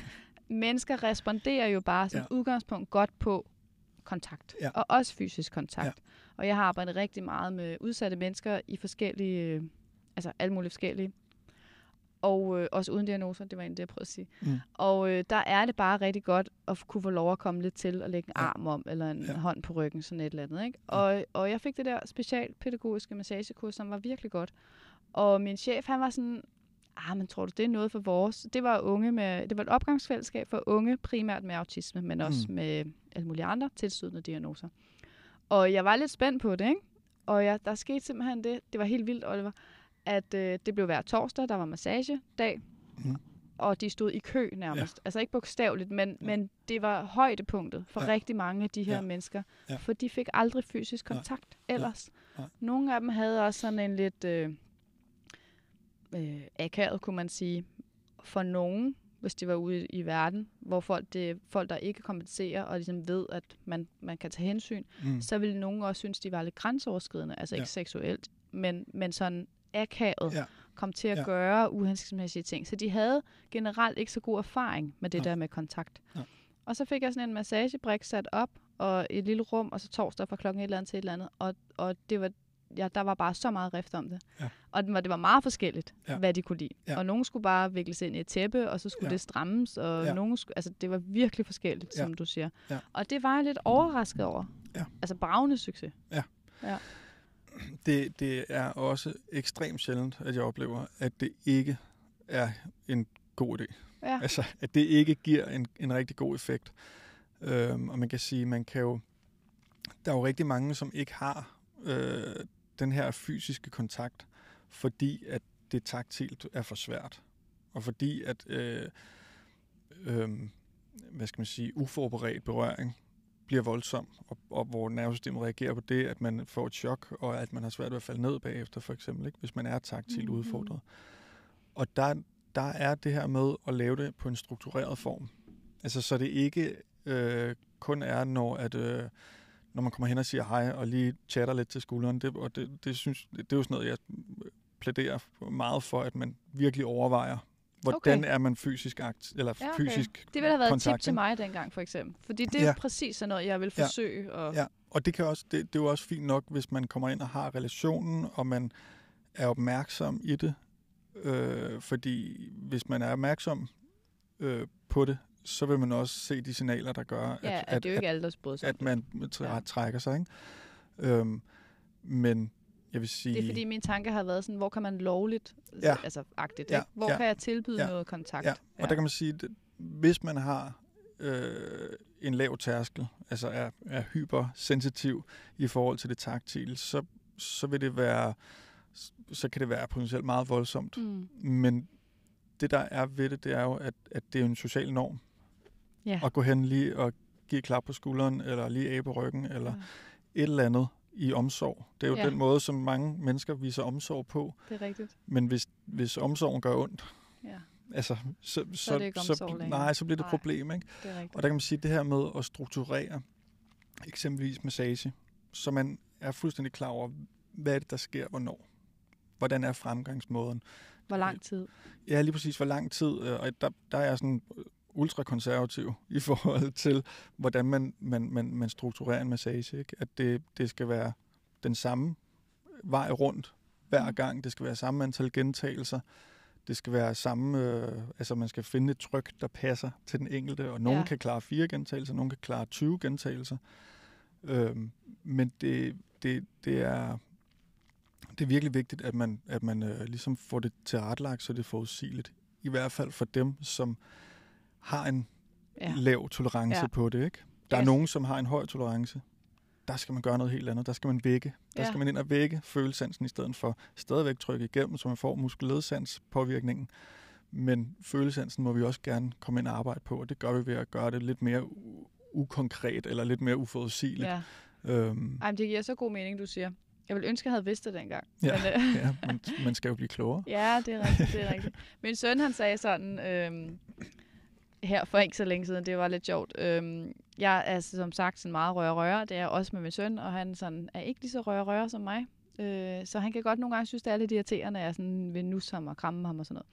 mennesker responderer jo bare som ja. udgangspunkt godt på kontakt, ja. og også fysisk kontakt. Ja. Og jeg har arbejdet rigtig meget med udsatte mennesker i forskellige, altså alle mulige forskellige, og øh, også uden diagnoser, det var egentlig det, jeg prøvede at sige. Mm. Og øh, der er det bare rigtig godt at kunne få lov at komme lidt til at lægge en arm om, eller en ja. hånd på ryggen, sådan et eller andet. Ikke? Ja. Og, og jeg fik det der specialpædagogiske massagekurs, som var virkelig godt. Og min chef, han var sådan, ah, men tror du, det er noget for vores? Det var unge med, det var et opgangsfællesskab for unge, primært med autisme, men mm. også med alle mulige andre tilstødende diagnoser. Og jeg var lidt spændt på det, ikke? Og jeg, der skete simpelthen det, det var helt vildt, Oliver, at øh, det blev hver torsdag, der var massagedag, mm. og de stod i kø nærmest. Ja. Altså ikke bogstaveligt, men, ja. men det var højdepunktet for ja. rigtig mange af de her ja. mennesker, ja. for de fik aldrig fysisk kontakt ja. ellers. Ja. Ja. Nogle af dem havde også sådan en lidt øh, øh, akavet, kunne man sige, for nogen, hvis de var ude i, i verden, hvor folk, det, folk der ikke kompenserer og ligesom ved, at man, man kan tage hensyn, mm. så ville nogen også synes, de var lidt grænseoverskridende, altså ja. ikke seksuelt, men, men sådan akavet, ja. kom til at ja. gøre uhensigtsmæssige ting. Så de havde generelt ikke så god erfaring med det ja. der med kontakt. Ja. Og så fik jeg sådan en massagebrik sat op, og et lille rum, og så torsdag fra klokken et eller andet til et eller andet, og, og det var, ja, der var bare så meget rift om det. Ja. Og det var, det var meget forskelligt, ja. hvad de kunne lide. Ja. Og nogen skulle bare vikles ind i et tæppe, og så skulle ja. det strammes, og ja. nogen skulle, altså det var virkelig forskelligt, ja. som du siger. Ja. Og det var jeg lidt overrasket over. Ja. Altså bragende succes. Ja. ja. Det, det er også ekstremt sjældent, at jeg oplever, at det ikke er en god idé. Ja. Altså, at det ikke giver en, en rigtig god effekt. Øhm, og man kan sige, man kan jo... Der er jo rigtig mange, som ikke har øh, den her fysiske kontakt, fordi at det taktilt er for svært. Og fordi at, øh, øh, hvad skal man sige, uforberedt berøring bliver voldsom, og, og hvor nervesystemet reagerer på det, at man får et chok, og at man har svært ved at falde ned bagefter, for eksempel, ikke? Hvis man er taktilt udfordret. Og der, der er det her med at lave det på en struktureret form. Altså, så det ikke øh, kun er, når, at, øh, når man kommer hen og siger hej, og lige chatter lidt til skulderen, det, og det, det, synes, det, det er jo sådan noget, jeg plæderer meget for, at man virkelig overvejer, Hvordan okay. er man fysisk akt eller ja, okay. fysisk kontakt? Det ville have været et tip til mig dengang, for eksempel. Fordi det er ja. præcis sådan noget, jeg vil forsøge. Ja, og, ja. og det, kan også, det, det er jo også fint nok, hvis man kommer ind og har relationen, og man er opmærksom i det. Øh, fordi hvis man er opmærksom øh, på det, så vil man også se de signaler, der gør, ja, at, at, det er jo ikke alle, der sprøder sig, at man trækker sig. Ikke? Øhm, men jeg vil sige... Det er fordi, min tanke har været sådan, hvor kan man lovligt, ja. altså agtigt, ja. hvor ja. kan jeg tilbyde ja. noget kontakt? Ja. Ja. Og der kan man sige, at hvis man har øh, en lav tærskel, altså er, er hypersensitiv i forhold til det taktile, så, så vil det være, så kan det være potentielt meget voldsomt. Mm. Men det, der er ved det, det er jo, at, at det er en social norm. Yeah. At gå hen lige og give klap på skulderen, eller lige af på ryggen, eller ja. et eller andet i omsorg. Det er jo ja. den måde, som mange mennesker viser omsorg på. Det er rigtigt. Men hvis, hvis omsorgen gør ondt, ja. altså, så, så, så, det så, nej, så bliver det et problem. Ikke? Det er rigtigt. Og der kan man sige, at det her med at strukturere eksempelvis massage, så man er fuldstændig klar over, hvad er det, der sker, hvornår. Hvordan er fremgangsmåden? Hvor lang tid? Ja, lige præcis, hvor lang tid. Og der, der er jeg sådan ultrakonservativ i forhold til, hvordan man, man, man, man strukturerer en massage. Ikke? At det, det skal være den samme vej rundt hver gang. Det skal være samme antal gentagelser. Det skal være samme... Øh, altså, man skal finde et tryk, der passer til den enkelte. Og nogen ja. kan klare fire gentagelser, nogen kan klare tyve gentagelser. Øh, men det, det, det er... Det er virkelig vigtigt, at man, at man øh, ligesom får det tilrettelagt, så det er forudsigeligt. I hvert fald for dem, som har en ja. lav tolerance ja. på det. Ikke? Der yes. er nogen, som har en høj tolerance. Der skal man gøre noget helt andet. Der skal man vække. Der ja. skal man ind og vække følelsansen i stedet for stadigvæk trykke igennem, så man får muskelledsanspåvirkningen. Men følelsansen må vi også gerne komme ind og arbejde på, og det gør vi ved at gøre det lidt mere ukonkret eller lidt mere uforudsigeligt. Ja. Øhm. Ej, det giver så god mening, du siger. Jeg ville ønske, jeg havde vidst det dengang. Ja, men, øh, ja, man, man skal jo blive klogere. Ja, det er rigtigt, det er rigtigt. Min søn, han sagde sådan, øh, her for ikke så længe siden, det var lidt sjovt. Øh, jeg er som sagt sådan meget røre-røre, det er også med min søn, og han sådan, er ikke lige så røre-røre som mig. Øh, så han kan godt nogle gange synes, det er lidt irriterende, at jeg sådan vil nusse ham og kramme ham og sådan noget.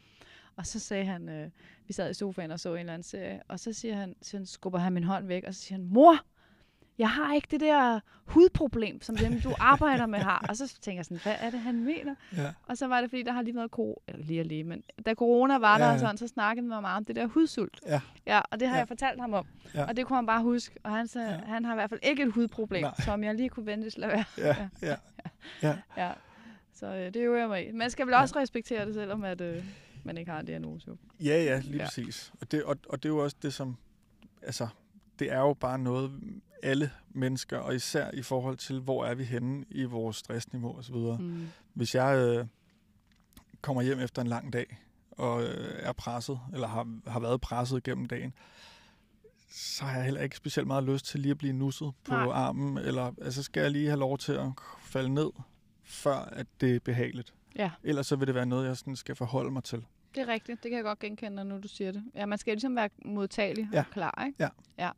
Og så sagde han, øh, vi sad i sofaen og så en eller anden serie, og så siger han, så skubber han min hånd væk, og så siger han, mor! Jeg har ikke det der hudproblem, som dem, du arbejder med, har. Og så tænker jeg sådan, hvad er det, han mener? Ja. Og så var det, fordi der har lige været corona, eller lige lige, men da corona var der, ja, ja. Sådan, så snakkede man meget om det der hudsult. Ja. Ja, og det har ja. jeg fortalt ham om. Ja. Og det kunne han bare huske. Og han, så, ja. han har i hvert fald ikke et hudproblem, nej, som jeg lige kunne vente til at være. Ja, ja, ja. ja. ja. Så øh, det øver jeg mig i. Man skal vel også ja. respektere det, selvom at, øh, man ikke har en diagnose. Ja, ja, lige ja. præcis. Og det, og, og det er jo også det, som... altså, det er jo bare noget, alle mennesker, og især i forhold til, hvor er vi henne i vores stressniveau osv. Mm. Hvis jeg øh, kommer hjem efter en lang dag, og øh, er presset, eller har, har været presset gennem dagen, så har jeg heller ikke specielt meget lyst til lige at blive nusset på Nej. armen, eller altså skal jeg lige have lov til at falde ned, før at det er behageligt. Ja. Ellers så vil det være noget, jeg sådan skal forholde mig til. Det er rigtigt. Det kan jeg godt genkende, når du siger det. Ja, man skal ligesom være modtagelig ja. og klar, ikke? Ja. ja.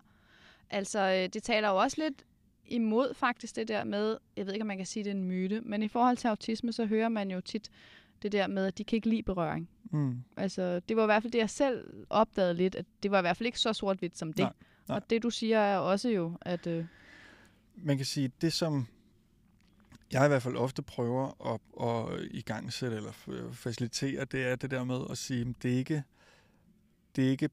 Altså, det taler jo også lidt imod faktisk det der med, jeg ved ikke, om man kan sige, det er en myte, men i forhold til autisme, så hører man jo tit det der med, at de kan ikke lide berøring. Mm. Altså, det var i hvert fald det, jeg selv opdagede lidt, at det var i hvert fald ikke så sort-hvidt som det. Nej, nej. Og det, du siger, er også jo, at... Øh... Man kan sige, det som... jeg i hvert fald ofte prøver at, at igangsætte eller facilitere, det er det der med at sige, at det ikke, det er ikke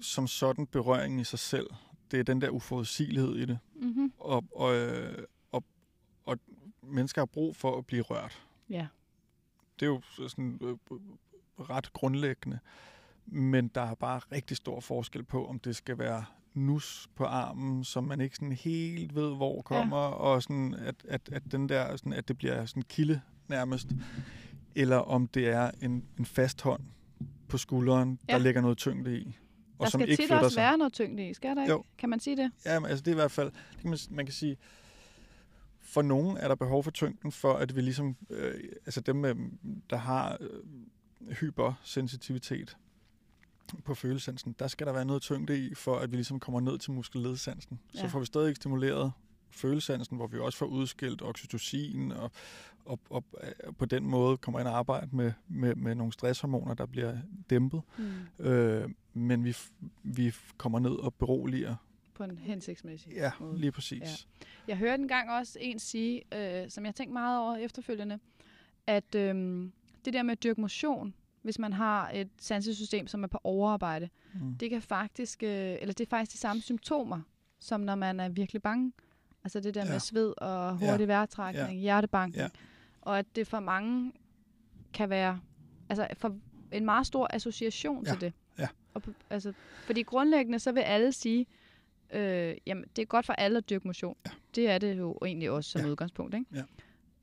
som sådan berøringen i sig selv. Det er den der uforudsigelighed i det. Mm-hmm. Og, og, og, og mennesker har brug for at blive rørt. Yeah. Det er jo sådan ret grundlæggende. Men der er bare rigtig stor forskel på, om det skal være nus på armen, som man ikke sådan helt ved, hvor kommer, ja. og sådan, at, at, at, den der, sådan, at det bliver sådan kilde nærmest, eller om det er en, en fast hånd på skulderen, ja. der ligger noget tyngde i. Og der som skal ikke tit også sig. være noget tyngde i, skal der ikke? Jo. Kan man sige det? Ja, men, altså det er i hvert fald, det kan man, man kan sige, for nogen er der behov for tyngden, for at vi ligesom, øh, altså dem, der har øh, hypersensitivitet, på følelsesansen, der skal der være noget tyngde i, for at vi ligesom kommer ned til muskelledsansen. Ja. Så får vi stadig stimuleret følesansen, hvor vi også får udskilt oxytocin, og, og, og, og på den måde kommer ind og arbejde med, med, med nogle stresshormoner, der bliver dæmpet. Mm. Øh, men vi, vi kommer ned og beroliger. På en hensigtsmæssig ja, måde. Ja, lige præcis. Ja. Jeg hørte engang også en sige, øh, som jeg tænkte meget over efterfølgende, at øh, det der med at dyrke motion, hvis man har et sansesystem, som er på overarbejde, mm. det kan faktisk, øh, eller det er faktisk de samme symptomer, som når man er virkelig bange. Altså det der ja. med sved og hurtig ja. vejrtrækning, ja. hjertebanken. Ja. Og at det for mange kan være altså for en meget stor association ja. til det. Ja. Og, altså, fordi grundlæggende så vil alle sige, øh, jamen det er godt for alle at dyrke motion. Ja. Det er det jo egentlig også som ja. udgangspunkt. Ikke? Ja.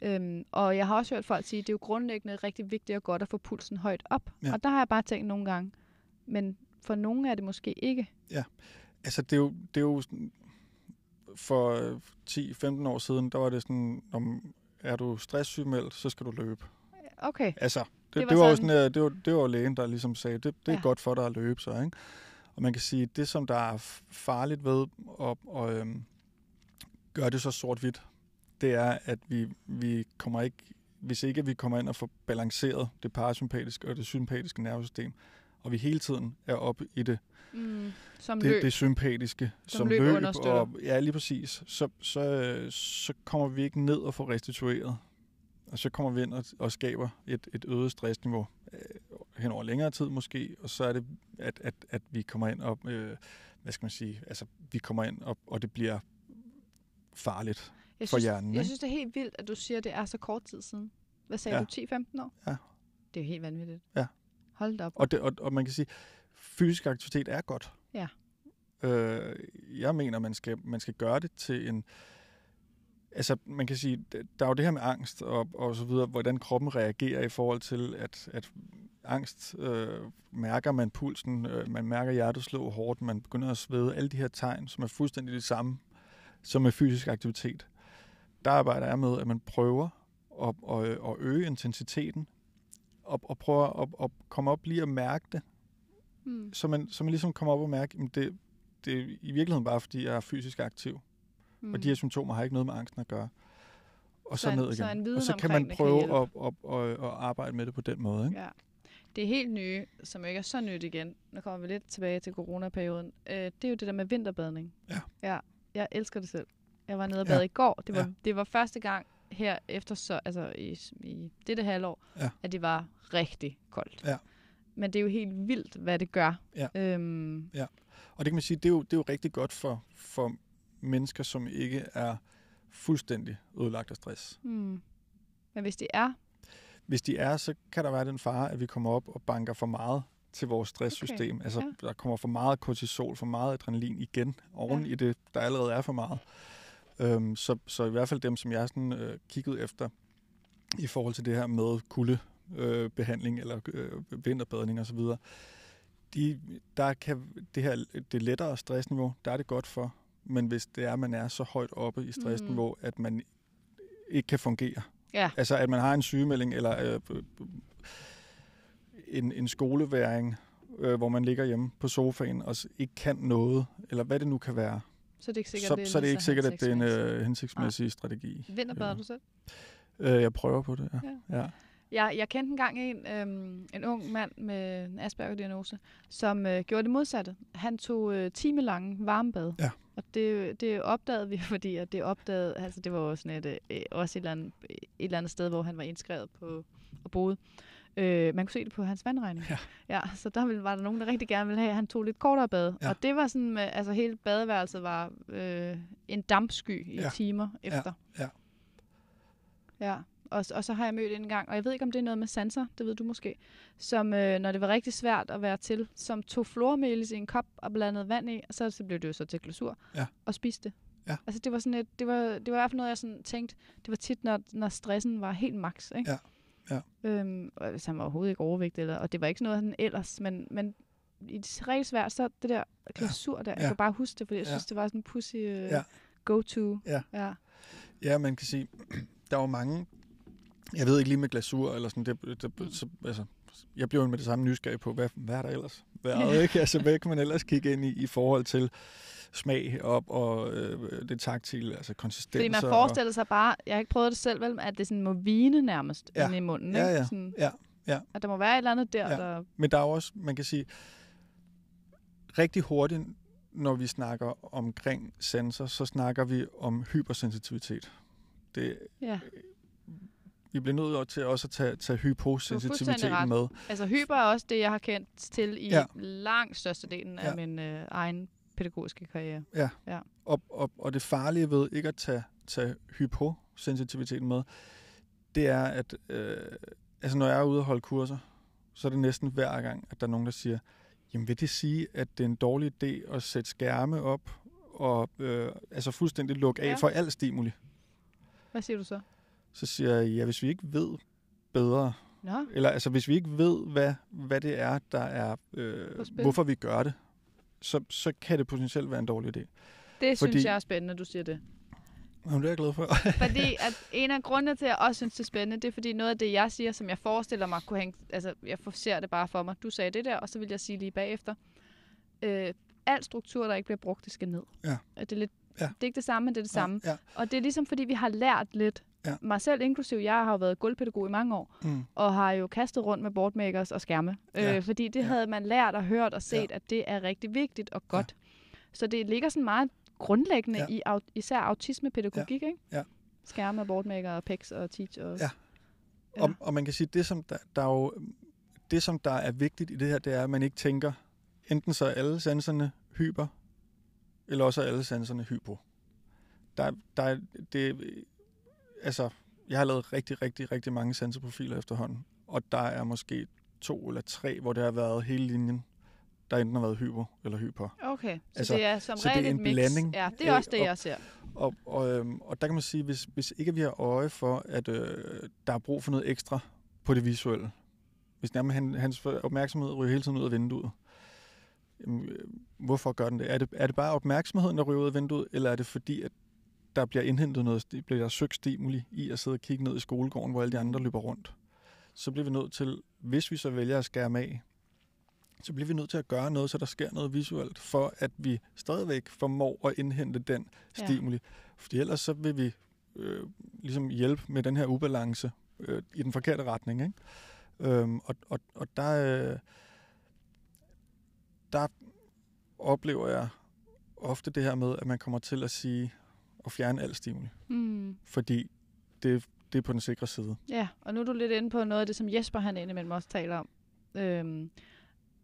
Øhm, og jeg har også hørt folk sige, at det er jo grundlæggende rigtig vigtigt og godt at få pulsen højt op. Ja. Og der har jeg bare tænkt nogle gange, men for nogle er det måske ikke. Ja, altså det er jo... Det er jo for ti femten år siden, der var det sådan, om er du stresssygemeldt, så skal du løbe. Okay. Altså, det, det var, det var sådan... jo sådan, det var, det var lægen, der ligesom sagde, det, det ja. er godt for dig at løbe så, ikke? Og man kan sige, det som der er farligt ved at, at øhm, gøre det så sort-hvidt, det er, at vi, vi kommer ikke, hvis ikke vi kommer ind og får balanceret det parasympatiske og det sympatiske nervesystem, og vi hele tiden er oppe i det, mm, som det, det sympatiske, som, som løb, løb og ja, lige præcis, så, så, så kommer vi ikke ned og får restitueret. Og så kommer vi ind og, og skaber et, et øget stressniveau øh, hen over længere tid måske, og så er det, at, at, at vi kommer ind og, øh, hvad skal man sige, altså vi kommer ind og, og det bliver farligt jeg for synes, hjernen. Jeg ikke? synes, det er helt vildt, at du siger, at det er så kort tid siden. Hvad sagde ja. du, ti femten år? Ja. Det er jo helt vanvittigt. Ja. Hold da op. Og, det, og, og man kan sige, fysisk aktivitet er godt. Ja. Øh, jeg mener, man skal, man skal gøre det til en... Altså, man kan sige, der er jo det her med angst og, og så videre, hvordan kroppen reagerer i forhold til, at, at angst øh, mærker man pulsen, øh, man mærker hjertet slå hårdt, man begynder at svede, alle de her tegn, som er fuldstændig det samme som med fysisk aktivitet. Der arbejder jeg med, at man prøver at, at, at øge intensiteten, og, og prøver at, at komme op lige og mærke det. Mm. Så, man, så man ligesom kommer op og mærker, at det, det er i virkeligheden bare, fordi jeg er fysisk aktiv. Mm. Og de her symptomer har ikke noget med angsten at gøre. Og så, så ned igen. Så en viden og så kan man prøve kan at, at, at, at arbejde med det på den måde. Ikke? Ja. Det helt nye, som ikke er så nyt igen, nu kommer vi lidt tilbage til coronaperioden, øh, det er jo det der med vinterbadning. Ja. Ja, jeg elsker det selv. Jeg var nede og bade ja. i går. Det var, ja. det var første gang her efter så, altså i, i dette halvår, ja. at det var rigtig koldt. Ja. Men det er jo helt vildt, hvad det gør. Ja. Øhm. Ja. Og det kan man sige, det er jo, det er jo rigtig godt for, for mennesker, som ikke er fuldstændig ødelagt af stress. Mm. Men hvis de er? Hvis de er, så kan der være den fare, at vi kommer op og banker for meget til vores stresssystem. Okay. Altså, ja. der kommer for meget kortisol, for meget adrenalin igen oven ja. i det, der allerede er for meget. Øhm, så, så i hvert fald dem, som jeg sådan, øh, kiggede efter i forhold til det her med kulde, Øh, behandling eller øh, vinterbadning og så videre. De, der kan det her det lettere stressniveau, der er det godt for, men hvis det er, at man er så højt oppe i stressniveau, mm. at man ikke kan fungere. Ja. Altså at man har en sygemelding eller øh, en, en skoleværing, øh, hvor man ligger hjemme på sofaen og ikke kan noget, eller hvad det nu kan være. Så det er ikke sikkert, så, det, er så det er ikke sikkert at det er en øh, hensigtsmæssig ah. strategi. Vinterbader du selv? Øh, jeg prøver på det, ja. ja. ja. Jeg, jeg kendte engang en, øhm, en ung mand med en Asperger-diagnose, som øh, gjorde det modsatte. Han tog øh, timelange varmebad, ja. og det, det opdagede vi, fordi at det opdagede, altså det var jo sådan et, øh, også et eller, andet, et eller andet sted, hvor han var indskrevet på og boede. Øh, man kunne se det på hans vandregning. Ja. Ja, så der var der nogen, der rigtig gerne ville have, at han tog lidt kortere bad. Ja. Og det var sådan, med, altså hele badeværelset var øh, en dampsky i ja. timer efter. Ja. ja. ja. Og, og så har jeg mødt en gang, og jeg ved ikke, om det er noget med sanser, det ved du måske, som øh, når det var rigtig svært at være til, som tog flormelis i en kop og blandede vand i, og så, så blev det jo så til glasur, ja. og spiste det. Ja. Altså det var sådan et, det var, det var i hvert fald noget, jeg sådan tænkte, det var tit, når, når stressen var helt max, ikke? Ja. Ja. Øhm, og hvis han var overhovedet ikke overvægtig, eller, og det var ikke sådan noget han ellers, men, men i det rigtig svært, så det der glasur ja. der, jeg ja. kan bare huske det, fordi jeg ja. synes, det var sådan en pussy øh, ja. go-to. Ja. Ja. ja, man kan sige, der var mange. Jeg ved ikke lige med glasur eller sådan, det, det, så, altså, jeg bliver jo med det samme nysgerrig på, hvad, hvad er der ellers? vejret, ikke? Altså, hvad kan man ellers kigge ind i, i forhold til smag op og øh, det taktile, altså konsistenser. Fordi man forestiller og... sig bare, jeg har ikke prøvet det selv, vel, at det sådan må vine nærmest ja. inde i munden, ja, ja. Ikke? Sådan, ja, ja. At der må være et eller andet der, ja. der... Men der er også, man kan sige, rigtig hurtigt, når vi snakker omkring sensor, så snakker vi om hypersensitivitet. Det, ja. Vi bliver nødt til også at tage, tage hyposensitiviteten med. Altså hyper er også det, jeg har kendt til i ja. langt størstedelen af ja. min øh, egen pædagogiske karriere. Ja, ja. Og, og, og det farlige ved ikke at tage, tage hyposensitiviteten med, det er, at øh, altså, når jeg er ude og holde kurser, så er det næsten hver gang, at der er nogen, der siger, jamen vil det sige, at det er en dårlig idé at sætte skærme op og øh, altså fuldstændig lukke af ja. for al stimuli? Hvad siger du så? Så siger jeg, ja, hvis vi ikke ved bedre, Nå. eller altså hvis vi ikke ved, hvad, hvad det er, der er, øh, hvorfor vi gør det, så, så kan det potentielt være en dårlig idé. Det Fordi... synes jeg er spændende, du siger det. Jamen, det er jeg glad for. Fordi at en af grundene til, at jeg også synes, det er spændende, det er fordi noget af det, jeg siger, som jeg forestiller mig, kunne hænge, altså jeg ser det bare for mig. Du sagde det der, og så vil jeg sige lige bagefter, øh, al struktur, der ikke bliver brugt, det skal ned. Ja. Det, er lidt, ja. det er ikke det samme, men det er det ja. samme. Ja. Og det er ligesom fordi, vi har lært lidt, ja. mig selv inklusiv, jeg har jo været gulvpædagog i mange år, mm. og har jo kastet rundt med boardmakers og skærme. Ja. Øh, fordi det ja. havde man lært og hørt og set, ja. at det er rigtig vigtigt og godt. Ja. Så det ligger sådan meget grundlæggende ja. i au, især autismepædagogik, ja. ikke? Ja. Skærme og boardmaker og P E C S og Teach. Og, ja. ja. Og, og man kan sige, det som der, der jo, det som der er vigtigt i det her, det er, at man ikke tænker, enten så er alle sanserne hyper, eller også er alle sanserne hypo. Der, der, det, altså, jeg har lavet rigtig, rigtig, rigtig mange sanseprofiler efterhånden, og der er måske to eller tre, hvor det har været hele linjen, der enten har været hyper eller hyper. Okay, så altså, det er som regel en mix. Blanding, ja, det er også det, og, jeg ser. Og, og, og, øhm, og der kan man sige, hvis, hvis ikke vi har øje for, at øh, der er brug for noget ekstra på det visuelle, hvis nærmest han, hans opmærksomhed ryger hele tiden ud af vinduet, jamen, øh, hvorfor gør den det? Er, det? er det bare opmærksomheden, der ryger ud af vinduet, eller er det fordi, at der bliver indhentet noget, bliver der søgt stimuli i at sidde og kigge ned i skolegården, hvor alle de andre løber rundt? Så bliver vi nødt til, hvis vi så vælger at skærme af, så bliver vi nødt til at gøre noget, så der sker noget visuelt, for at vi stadigvæk formår at indhente den stimuli. Ja. Fordi ellers så vil vi øh, ligesom hjælpe med den her ubalance øh, i den forkerte retning, ikke? Øhm, og, og, og der, øh, der oplever jeg ofte det her med, at man kommer til at sige og fjerne al stimuli. Mm. Fordi det, det er på den sikre side. Ja, og nu er du lidt inde på noget af det, som Jesper han indimellem også taler om. Øhm,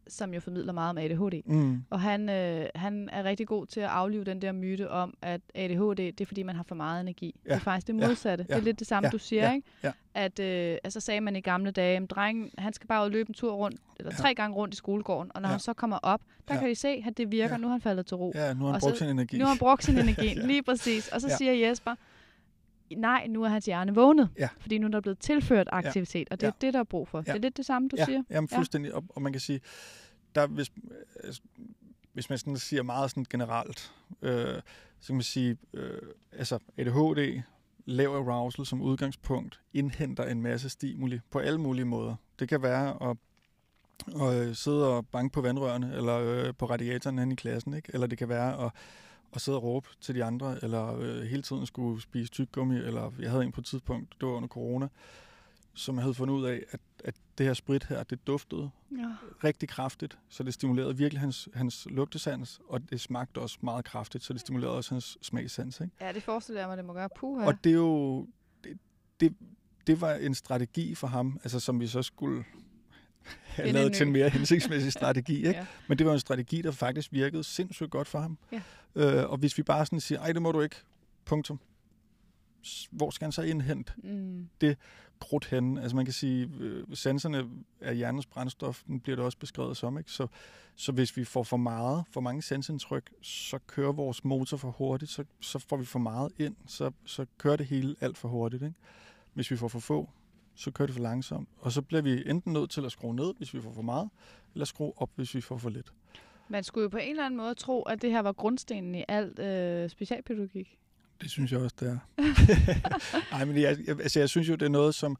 som jo formidler meget om A D H D. Mm. Og han, øh, han er rigtig god til at aflive den der myte om, at A D H D, det er fordi, man har for meget energi. Ja. Det er faktisk det modsatte. Ja. Det er lidt det samme, ja. du siger, ja. ikke? Ja. At øh, altså sagde man i gamle dage, at drengen, han skal bare ud og løbe en tur rundt, eller ja. tre gange rundt i skolegården, og når ja. han så kommer op, der ja. kan de se, at det virker, ja. nu har han faldet til ro. Ja, nu har han brugt sin energi. Nu har han brugt sin energi, ja. lige præcis. Og så ja. siger Jesper, nej, nu er hans hjerne vågnet, ja. fordi nu er der blevet tilført aktivitet, og det er ja. det, der er brug for. Ja. Det er lidt det samme, du ja. siger? Jamen fuldstændig, ja. og, og man kan sige, der, hvis, hvis man sådan siger meget sådan generelt, øh, så kan man sige, øh, altså A D H D, lav arousal som udgangspunkt, indhenter en masse stimuli på alle mulige måder. Det kan være at, at sidde og banke på vandrørene, eller på radiatoren hen i klassen, ikke? Eller det kan være at og sidde og råbe til de andre, eller øh, hele tiden skulle spise tyggegummi, eller jeg havde en på et tidspunkt, det var under corona, som jeg havde fundet ud af, at, at det her sprit her, det duftede ja. rigtig kraftigt, så det stimulerede virkelig hans, hans lugtesans, og det smagte også meget kraftigt, så det stimulerede også hans smagsans. Ikke? Ja, det forestiller jeg mig, det må gøre. Puha. Og det er jo, det, det, det var en strategi for ham, altså som vi så skulle have lavet til en mere hensigtsmæssig strategi, ikke? ja. Men det var en strategi, der faktisk virkede sindssygt godt for ham. Ja. Øh, og hvis vi bare sådan siger, ej, det må du ikke, punktum. Hvor skal han så indhente mm. det krudt henne? Altså man kan sige, øh, sanserne er hjernens brændstof, den bliver det også beskrevet som, ikke? Så, så hvis vi får for meget, for mange sansindtryk, så kører vores motor for hurtigt, så, så får vi for meget ind, så, så kører det hele alt for hurtigt, ikke? Hvis vi får for få, så kører det for langsomt. Og så bliver vi enten nødt til at skrue ned, hvis vi får for meget, eller skrue op, hvis vi får for lidt. Man skulle jo på en eller anden måde tro, at det her var grundstenen i alt øh, specialpædagogik. Det synes jeg også, det er. Nej, men jeg, jeg, altså, jeg synes jo, det er noget, som,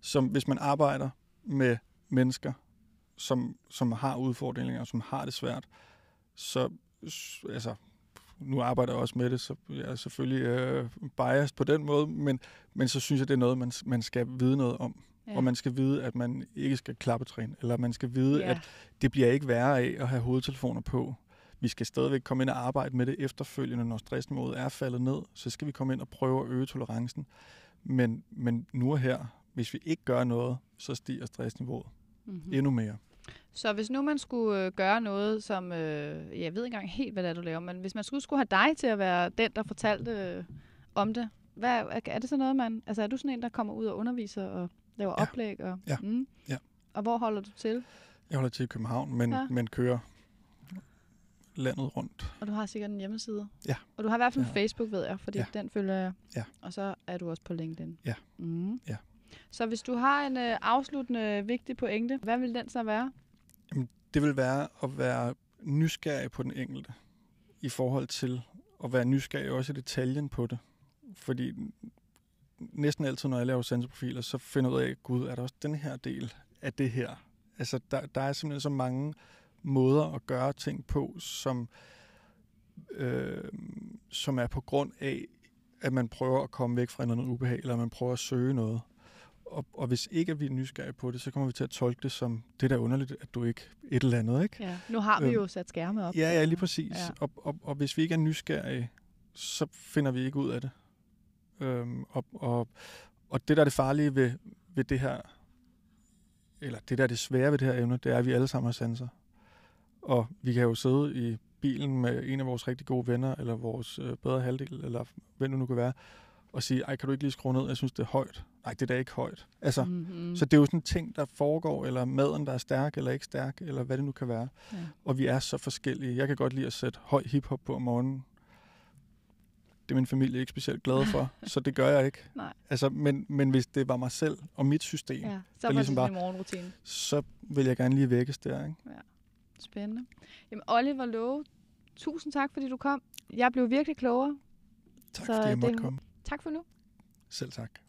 som hvis man arbejder med mennesker, som, som har udfordringer, og som har det svært, så altså, nu arbejder jeg også med det, så jeg er selvfølgelig øh, biased på den måde, men, men så synes jeg, det er noget, man, man skal vide noget om. Ja. Og man skal vide, at man ikke skal klappetræne, eller man skal vide, ja. At det bliver ikke værre af at have hovedtelefoner på. Vi skal stadigvæk komme ind og arbejde med det efterfølgende, når stressniveauet er faldet ned, så skal vi komme ind og prøve at øge tolerancen. Men, men nu og her, hvis vi ikke gør noget, så stiger stressniveauet mm-hmm. endnu mere. Så hvis nu man skulle gøre noget, som øh, jeg ved ikke engang helt, hvad det er, du laver, men hvis man skulle, skulle have dig til at være den, der fortalte øh, om det, hvad, er det så noget, man... Altså er du sådan en, der kommer ud og underviser og laver ja. Oplæg? Og, ja. Mm, ja. Og hvor holder du til? Jeg holder til i København, men, ja. Men kører landet rundt. Og du har sikkert en hjemmeside? Ja. Og du har i hvert fald ja. Facebook, ved jeg, fordi ja. Den følger jeg. Ja. Og så er du også på LinkedIn? Ja. Mm. Ja. Så hvis du har en øh, afsluttende vigtig pointe, hvad vil den så være? Jamen, det vil være at være nysgerrig på den enkelte, i forhold til at være nysgerrig også i detaljen på det. Fordi næsten altid, når jeg laver sanseprofiler, så finder jeg ud af, gud, er der også den her del af det her? Altså, der, der er simpelthen så mange måder at gøre ting på, som, øh, som er på grund af, at man prøver at komme væk fra noget ubehag, eller man prøver at søge noget. Og, og hvis ikke vi er nysgerrige på det, så kommer vi til at tolke det som, det der underligt, at du ikke et eller andet, ikke? Ja, nu har vi øhm, jo sat skærme op. Ja, ja, lige præcis. Ja. Og, og, og hvis vi ikke er nysgerrige, så finder vi ikke ud af det. Øhm, og, og, og det, der er det farlige ved, ved det her, eller det, der er det svære ved det her evne, det er, at vi alle sammen har sanser. Og vi kan jo sidde i bilen med en af vores rigtig gode venner, eller vores øh, bedre halvdel, eller hvem det nu kan være, og sige, ej, kan du ikke lige skrue ned, jeg synes, det er højt. Nej, det er da ikke højt. Altså, mm-hmm. Så det er jo sådan ting, der foregår, eller maden, der er stærk eller ikke stærk, eller hvad det nu kan være. Ja. Og vi er så forskellige. Jeg kan godt lide at sætte høj hiphop på om morgenen. Det er min familie ikke specielt glad for, så det gør jeg ikke. Nej. Altså, men, men hvis det var mig selv og mit system, ja, så, var ligesom bare, morgenrutine. Så vil jeg gerne lige vækkes der. Ikke? Ja. Spændende. Jamen, Oliver Laage, tusind tak, fordi du kom. Jeg blev virkelig klogere. Tak, så fordi jeg måtte det... komme. Tak for nu. Selv tak.